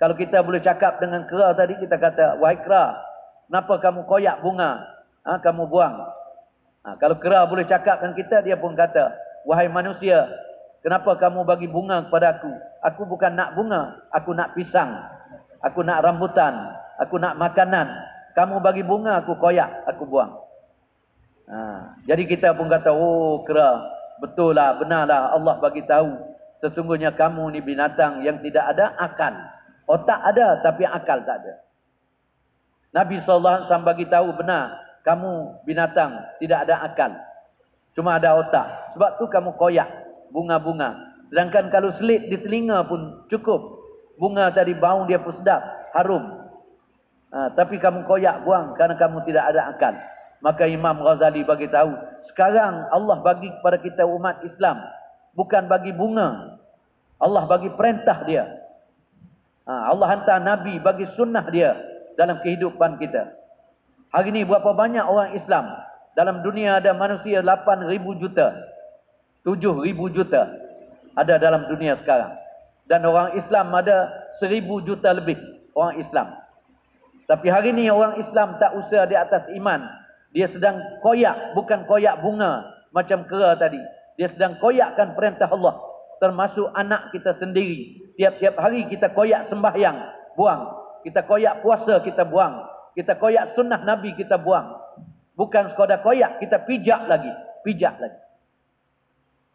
Kalau kita boleh cakap dengan kera tadi, kita kata, wahai kera, kenapa kamu koyak bunga? Ha, kamu buang. Ha, kalau kera boleh cakap dengan kita, dia pun kata, wahai manusia, kenapa kamu bagi bunga kepada aku? Aku bukan nak bunga, aku nak pisang. Aku nak rambutan, aku nak makanan. Kamu bagi bunga, aku koyak, aku buang. Ha, jadi kita pun kata, oh kera, betul lah, benar lah, Allah bagi tahu sesungguhnya kamu ni binatang yang tidak ada akal. Otak ada tapi akal tak ada. Nabi sallallahu alaihi wasallam bagi tahu, benar, kamu binatang tidak ada akal, cuma ada otak. Sebab tu kamu koyak bunga-bunga. Sedangkan kalau selit di telinga pun cukup, bunga tadi bau dia pun sedap, harum. Ha, tapi kamu koyak buang kerana kamu tidak ada akal. Maka Imam Ghazali bagi tahu, sekarang Allah bagi kepada kita umat Islam bukan bagi bunga, Allah bagi perintah dia. Ha, Allah hantar Nabi bagi sunnah dia dalam kehidupan kita. Hari ini berapa banyak orang Islam dalam dunia? Ada manusia lapan ribu juta, tujuh ribu juta ada dalam dunia sekarang, dan orang Islam ada seribu juta lebih orang Islam. Tapi hari ini orang Islam tak usaha di atas iman. Dia sedang koyak, bukan koyak bunga macam kera tadi. Dia sedang koyakkan perintah Allah, termasuk anak kita sendiri. Tiap-tiap hari kita koyak sembahyang, buang. Kita koyak puasa, kita buang. Kita koyak sunnah Nabi, kita buang. Bukan sekadar koyak, kita pijak lagi. Pijak lagi.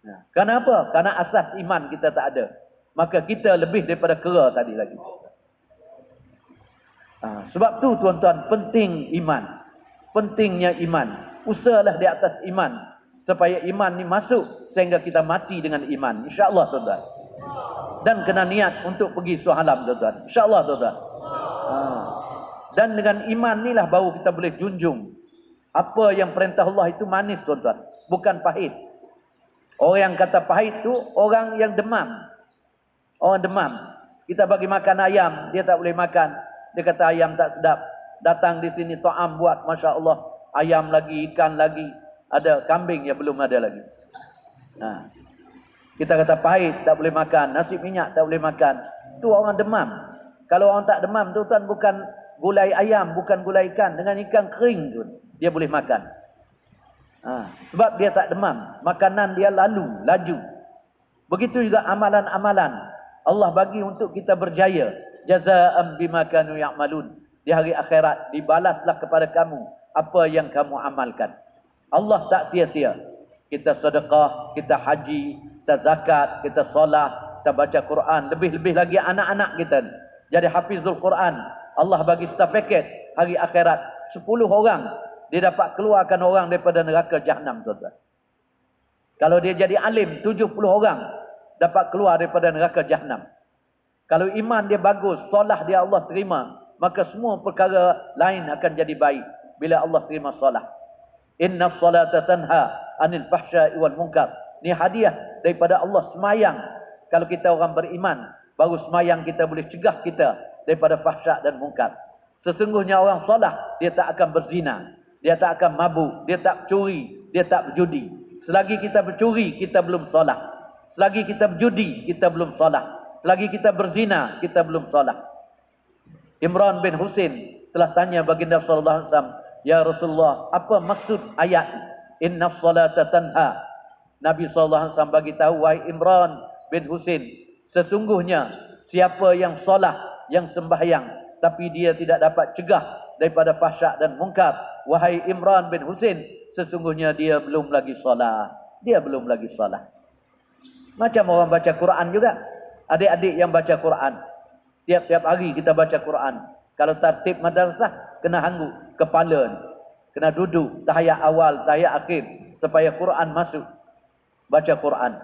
Nah, kenapa? Karena asas iman kita tak ada. Maka kita lebih daripada kera tadi lagi. Nah, sebab tu tuan-tuan, penting iman. Pentingnya iman. Usahalah di atas iman supaya iman ni masuk sehingga kita mati dengan iman, insya-Allah tuan-tuan. Dan kena niat untuk pergi suhalam tuan-tuan, insya-Allah tuan-tuan. Ha. Dan dengan iman inilah baru kita boleh junjung apa yang perintah Allah itu manis tuan-tuan, bukan pahit. Orang yang kata pahit tu orang yang demam. Orang demam. Kita bagi makan ayam, dia tak boleh makan. Dia kata ayam tak sedap. Datang di sini ta'am buat, Masya Allah, ayam lagi, ikan lagi, ada kambing yang belum ada lagi. Nah, kita kata pahit, tak boleh makan. Nasi minyak tak boleh makan. Tu orang demam. Kalau orang tak demam tu tuan, bukan gulai ayam, bukan gulai ikan, dengan ikan kering tu dia boleh makan. Nah, sebab dia tak demam, makanan dia lalu, laju. Begitu juga amalan-amalan Allah bagi untuk kita berjaya. Jazaa'an bima kanu ya'malun. Di hari akhirat, dibalaslah kepada kamu apa yang kamu amalkan. Allah tak sia-sia. Kita sedekah, kita haji, kita zakat, kita solat, kita baca Quran. Lebih-lebih lagi anak-anak kita ni. Jadi hafizul Quran. Allah bagi sertifikat hari akhirat. Sepuluh orang, dia dapat keluarkan orang daripada neraka Jahannam, tuan-tuan. Kalau dia jadi alim, tujuh puluh orang dapat keluar daripada neraka Jahannam. Kalau iman dia bagus, solat dia Allah terima, maka semua perkara lain akan jadi baik bila Allah terima solat. Inna salata tanha anil fahsya'i wal munkar. Ni hadiah daripada Allah semayang. Kalau kita orang beriman, baru semayang kita boleh cegah kita daripada fahsya' dan munkar. Sesungguhnya orang solat, dia tak akan berzina, dia tak akan mabuk, dia tak curi, dia tak berjudi. Selagi kita bercuri, kita belum solat. Selagi kita berjudi, kita belum solat. Selagi kita berzina, kita belum solat. Imran bin Husain telah tanya baginda sallallahu alaihi wasallam, "Ya Rasulullah, apa maksud ayat Inna salata tanha. Nabi sallallahu alaihi wasallam bagi tahu, wahai Imran bin Husain, sesungguhnya siapa yang solah, yang sembahyang, tapi dia tidak dapat cegah daripada fahsyat dan mungkar, wahai Imran bin Husain, sesungguhnya dia belum lagi solah. Dia belum lagi solah. Macam orang baca Quran juga. Adik-adik yang baca Quran, tiap-tiap hari kita baca Quran. Kalau tertib madrasah, kena hangguk kepala ni, kena duduk tahiyat awal, tahiyat akhir, supaya Quran masuk. Baca Quran.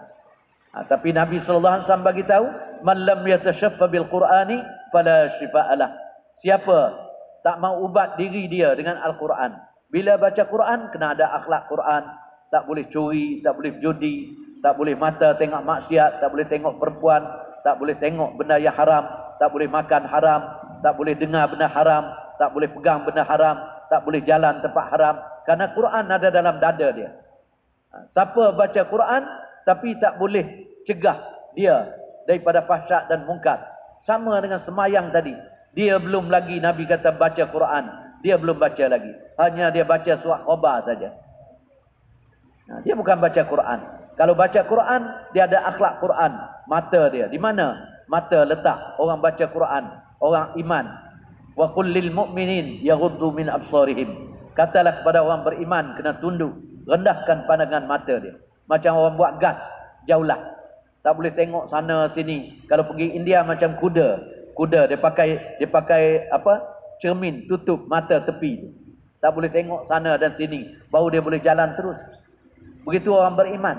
Ha, tapi Nabi sallallahu alaihi wasallam bagi tahu, "Man lam yatashaffa bil Qur'ani fala shifa'alah." Siapa tak mau ubat diri dia dengan Al-Quran. Bila baca Quran kena ada akhlak Quran, tak boleh curi, tak boleh judi, tak boleh mata tengok maksiat, tak boleh tengok perempuan, tak boleh tengok benda yang haram, tak boleh makan haram, tak boleh dengar benda haram, tak boleh pegang benda haram, tak boleh jalan tempat haram, kerana Quran ada dalam dada dia. Siapa baca Quran tapi tak boleh cegah dia daripada fahsyat dan mungkar, sama dengan semayang tadi. Dia belum lagi, Nabi kata, baca Quran. Dia belum baca lagi. Hanya dia baca surat khabar saja. Nah, dia bukan baca Quran. Kalau baca Quran, dia ada akhlak Quran. Mata dia, di mana mata letak orang baca Quran, orang iman? Wa qul lil mu'minin yaghuddu min absarihim. Katalah kepada orang beriman, kena tunduk, rendahkan pandangan mata dia. Macam orang buat gas, jauhlah. Tak boleh tengok sana sini. Kalau pergi India macam kuda. Kuda dia pakai dia pakai apa? Cermin tutup mata tepi tu. Tak boleh tengok sana dan sini, baru dia boleh jalan terus. Begitu orang beriman.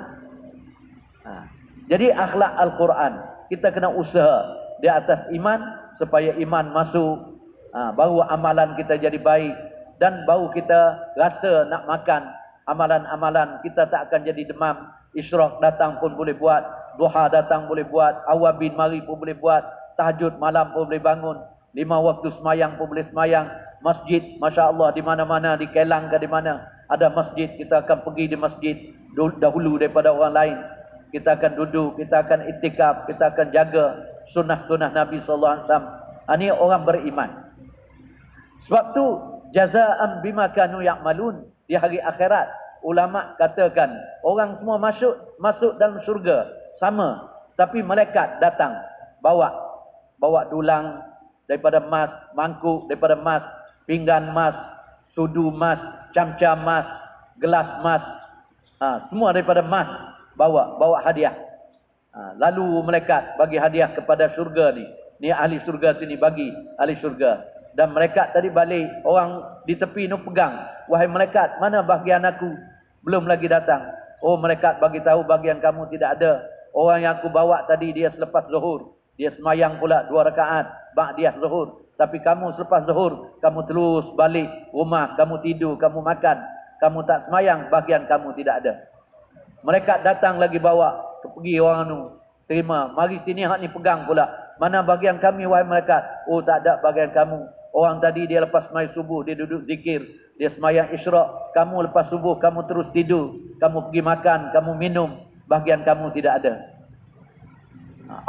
Ha. Jadi akhlak Al-Quran, kita kena usaha di atas iman supaya iman masuk. Ha, baru amalan kita jadi baik dan baru kita rasa nak makan. Amalan-amalan kita tak akan jadi demam. Isyrak datang pun boleh buat, duha datang boleh buat, awabin mari pun boleh buat, tahajud malam pun boleh bangun, lima waktu semayang pun boleh semayang. Masjid, Masya Allah, di mana-mana, di Kelang ke di mana ada masjid, kita akan pergi di masjid dahulu daripada orang lain. Kita akan duduk, kita akan iktikaf, kita akan jaga sunnah-sunnah Nabi sallallahu alaihi wasallam. Ini orang beriman. Sebab tu jazaa'an bima kanu ya'malun. Di hari akhirat, ulama katakan orang semua masuk masuk dalam syurga sama, tapi malaikat datang bawa bawa dulang daripada emas, mangkuk daripada emas, pinggan emas, sudu emas, cam-cam emas, gelas emas, ha, semua daripada emas, bawa bawa hadiah. Ha, lalu malaikat bagi hadiah kepada syurga ni. Ni ahli syurga sini, bagi ahli syurga. Dan malaikat tadi balik, orang di tepi tu pegang. Wahai malaikat, mana bahagian aku? Belum lagi datang. Oh, malaikat bagi tahu bahagian kamu tidak ada. Orang yang aku bawa tadi, dia selepas zuhur. Dia semayang pula dua rakaat ba'diyah zuhur. Tapi kamu selepas zuhur, kamu terus balik rumah, kamu tidur, kamu makan, kamu tak semayang, bahagian kamu tidak ada. Malaikat datang lagi bawa, pergi orang tu, terima. Mari sini, hak ni pegang pula. Mana bahagian kami, wahai malaikat? Oh, tak ada bahagian kamu. Orang tadi dia lepas sembahyang subuh, dia duduk zikir, dia sembahyang isyrak. Kamu lepas subuh, kamu terus tidur, kamu pergi makan, kamu minum, bahagian kamu tidak ada.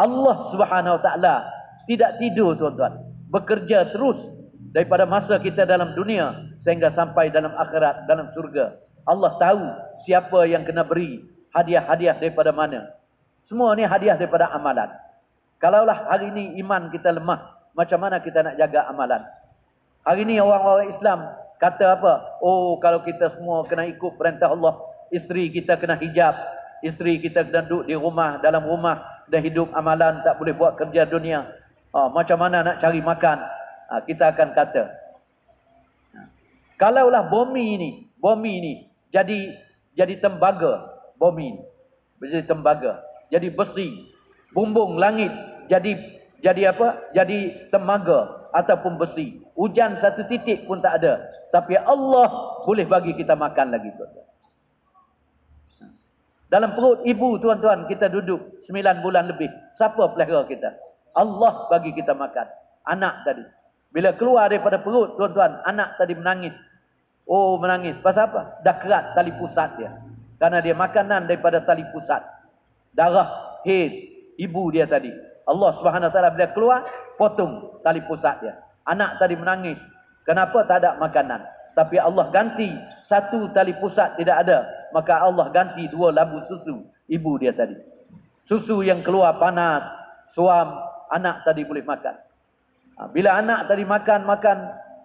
Allah Subhanahu Wa Taala tidak tidur, tuan-tuan. Bekerja terus daripada masa kita dalam dunia sehingga sampai dalam akhirat, dalam syurga. Allah tahu siapa yang kena beri hadiah-hadiah daripada mana. Semua ni hadiah daripada amalan. Kalaulah hari ni iman kita lemah, macam mana kita nak jaga amalan? Hari ni orang-orang Islam kata apa? Oh, kalau kita semua kena ikut perintah Allah. Isteri kita kena hijab. Isteri kita kena duduk di rumah, dalam rumah. Dan hidup amalan, tak boleh buat kerja dunia. Oh, macam mana nak cari makan? Ha, kita akan kata. Kalaulah bumi ini, bumi ini jadi jadi tembaga. Bumi ini jadi tembaga. Jadi besi. Bumbung langit jadi Jadi apa? Jadi tembaga ataupun besi. Hujan satu titik pun tak ada. Tapi Allah boleh bagi kita makan lagi, tuan-tuan. Dalam perut ibu, tuan-tuan, kita duduk sembilan bulan lebih. Siapa pelihara kita? Allah bagi kita makan. Anak tadi. Bila keluar daripada perut, tuan-tuan, anak tadi menangis. Oh, menangis. Pasal apa? Dah kerat tali pusat dia. Karena dia makanan daripada tali pusat. Darah, haid, ibu dia tadi. Allah Subhanahu Wa Taala bila keluar, potong tali pusat dia. Anak tadi menangis. Kenapa? Tak ada makanan. Tapi Allah ganti, satu tali pusat tidak ada, maka Allah ganti dua labu susu ibu dia tadi. Susu yang keluar panas, suam, anak tadi boleh makan. Bila anak tadi makan-makan,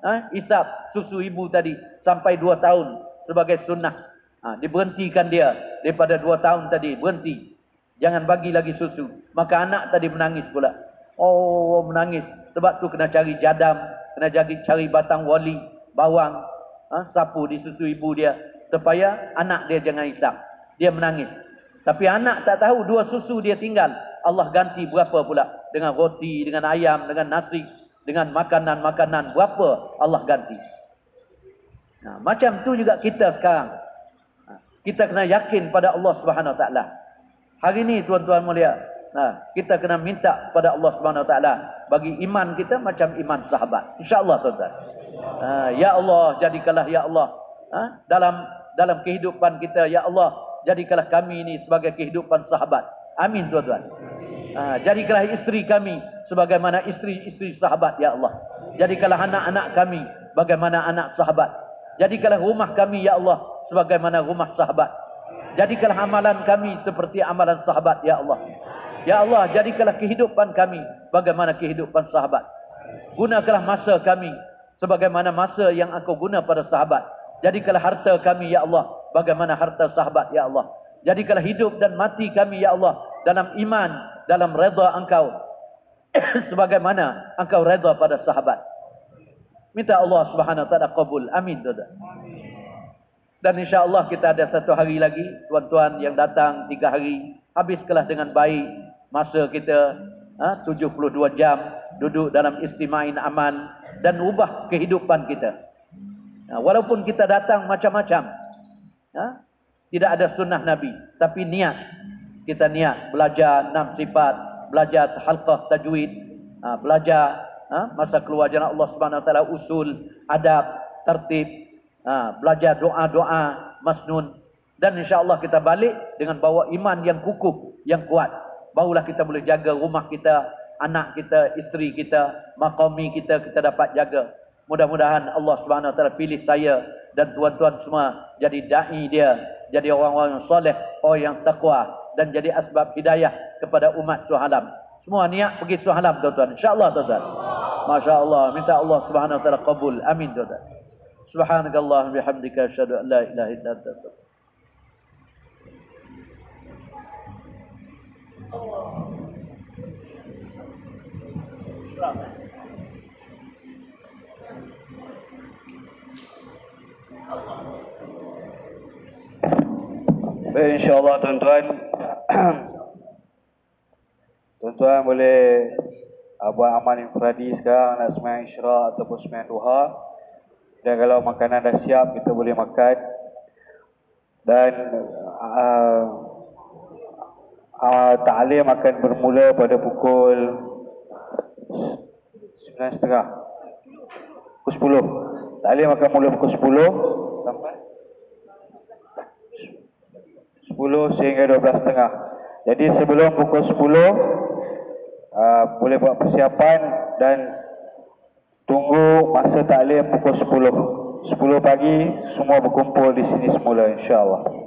ha, isap susu ibu tadi sampai dua tahun sebagai sunnah. Ha, diberhentikan dia daripada dua tahun tadi, berhenti. Jangan bagi lagi susu. Maka anak tadi menangis pula. Oh, menangis. Sebab tu kena cari jadam, kena cari, cari batang wali, bawang, ha, sapu di susu ibu dia. Supaya anak dia jangan isap. Dia menangis. Tapi anak tak tahu dua susu dia tinggal. Allah ganti berapa pula? Dengan roti, dengan ayam, dengan nasi, dengan makanan-makanan. Berapa Allah ganti. Nah, macam tu juga kita sekarang. Kita kena yakin pada Allah Subhanahu Wa Taala. Hari ini tuan-tuan mulia, nah, kita kena minta pada Allah Subhanahu Wa Taala bagi iman kita macam iman sahabat. Insya-Allah tuan-tuan. Nah, ya Allah, jadikanlah ya Allah, ha? dalam dalam kehidupan kita, ya Allah, jadikanlah kami ini sebagai kehidupan sahabat. Amin tuan-tuan. Ha, jadikanlah isteri kami sebagaimana isteri-isteri sahabat, ya Allah. Jadikanlah anak-anak kami bagaimana anak sahabat. Jadikanlah rumah kami, ya Allah, sebagaimana rumah sahabat. Jadikanlah amalan kami seperti amalan sahabat, ya Allah. Ya Allah, jadikanlah kehidupan kami bagaimana kehidupan sahabat. Gunakanlah masa kami sebagaimana masa yang Engkau guna pada sahabat. Jadikanlah harta kami, ya Allah, bagaimana harta sahabat, ya Allah. Jadikanlah hidup dan mati kami, ya Allah, dalam iman, dalam redha Engkau sebagaimana Engkau redha pada sahabat. Minta Allah Subhanahu Wa Taala qabul. Amin. Dan insya-Allah kita ada satu hari lagi, tuan-tuan yang datang tiga hari, habiskanlah dengan baik masa kita, ha, tujuh puluh dua jam duduk dalam istima'in aman dan ubah kehidupan kita. Ha, walaupun kita datang macam-macam, ha, tidak ada sunnah Nabi, tapi niat. Kita niat belajar enam sifat, belajar halqah tajwid, ha, belajar, ha, masa keluar jalan Allah Subhanahu Wa Taala, usul, adab, tertib, ha, belajar doa-doa masnun. Dan insya-Allah kita balik dengan bawa iman yang kukuh, yang kuat. Barulah kita boleh jaga rumah kita, anak kita, isteri kita, maqami kita, kita dapat jaga. Mudah-mudahan Allah Subhanahu Wa Taala pilih saya dan tuan-tuan semua jadi dai dia, jadi orang-orang yang soleh, orang yang takwa, dan jadi asbab hidayah kepada umat Suhalam. Semua niat pergi Suhalam tuan-tuan, insya-Allah tuan-tuan. Masya-Allah, minta Allah Subhanahu Wa Taala qabul. Amin tuan-tuan. Subhanakallahumma bihamdika asyhadu an la ilaha illa anta astaghfiruka. Allah. Baik, insya-Allah tuan-tuan. Tuan-tuan boleh buat amal infradi sekarang, nak sembahyang isyraq ataupun sembahyang duha. Dan kalau makanan dah siap, kita boleh makan. Dan uh, uh, ta'lim akan bermula pada pukul sembilan tiga puluh. Pukul sepuluh. Ta'lim akan mula pukul sepuluh sampai sepuluh sehingga dua belas tiga puluh. Jadi sebelum pukul sepuluh uh, boleh buat persiapan dan tunggu masa taklim pukul sepuluh. sepuluh pagi semua berkumpul di sini semula, insya-Allah.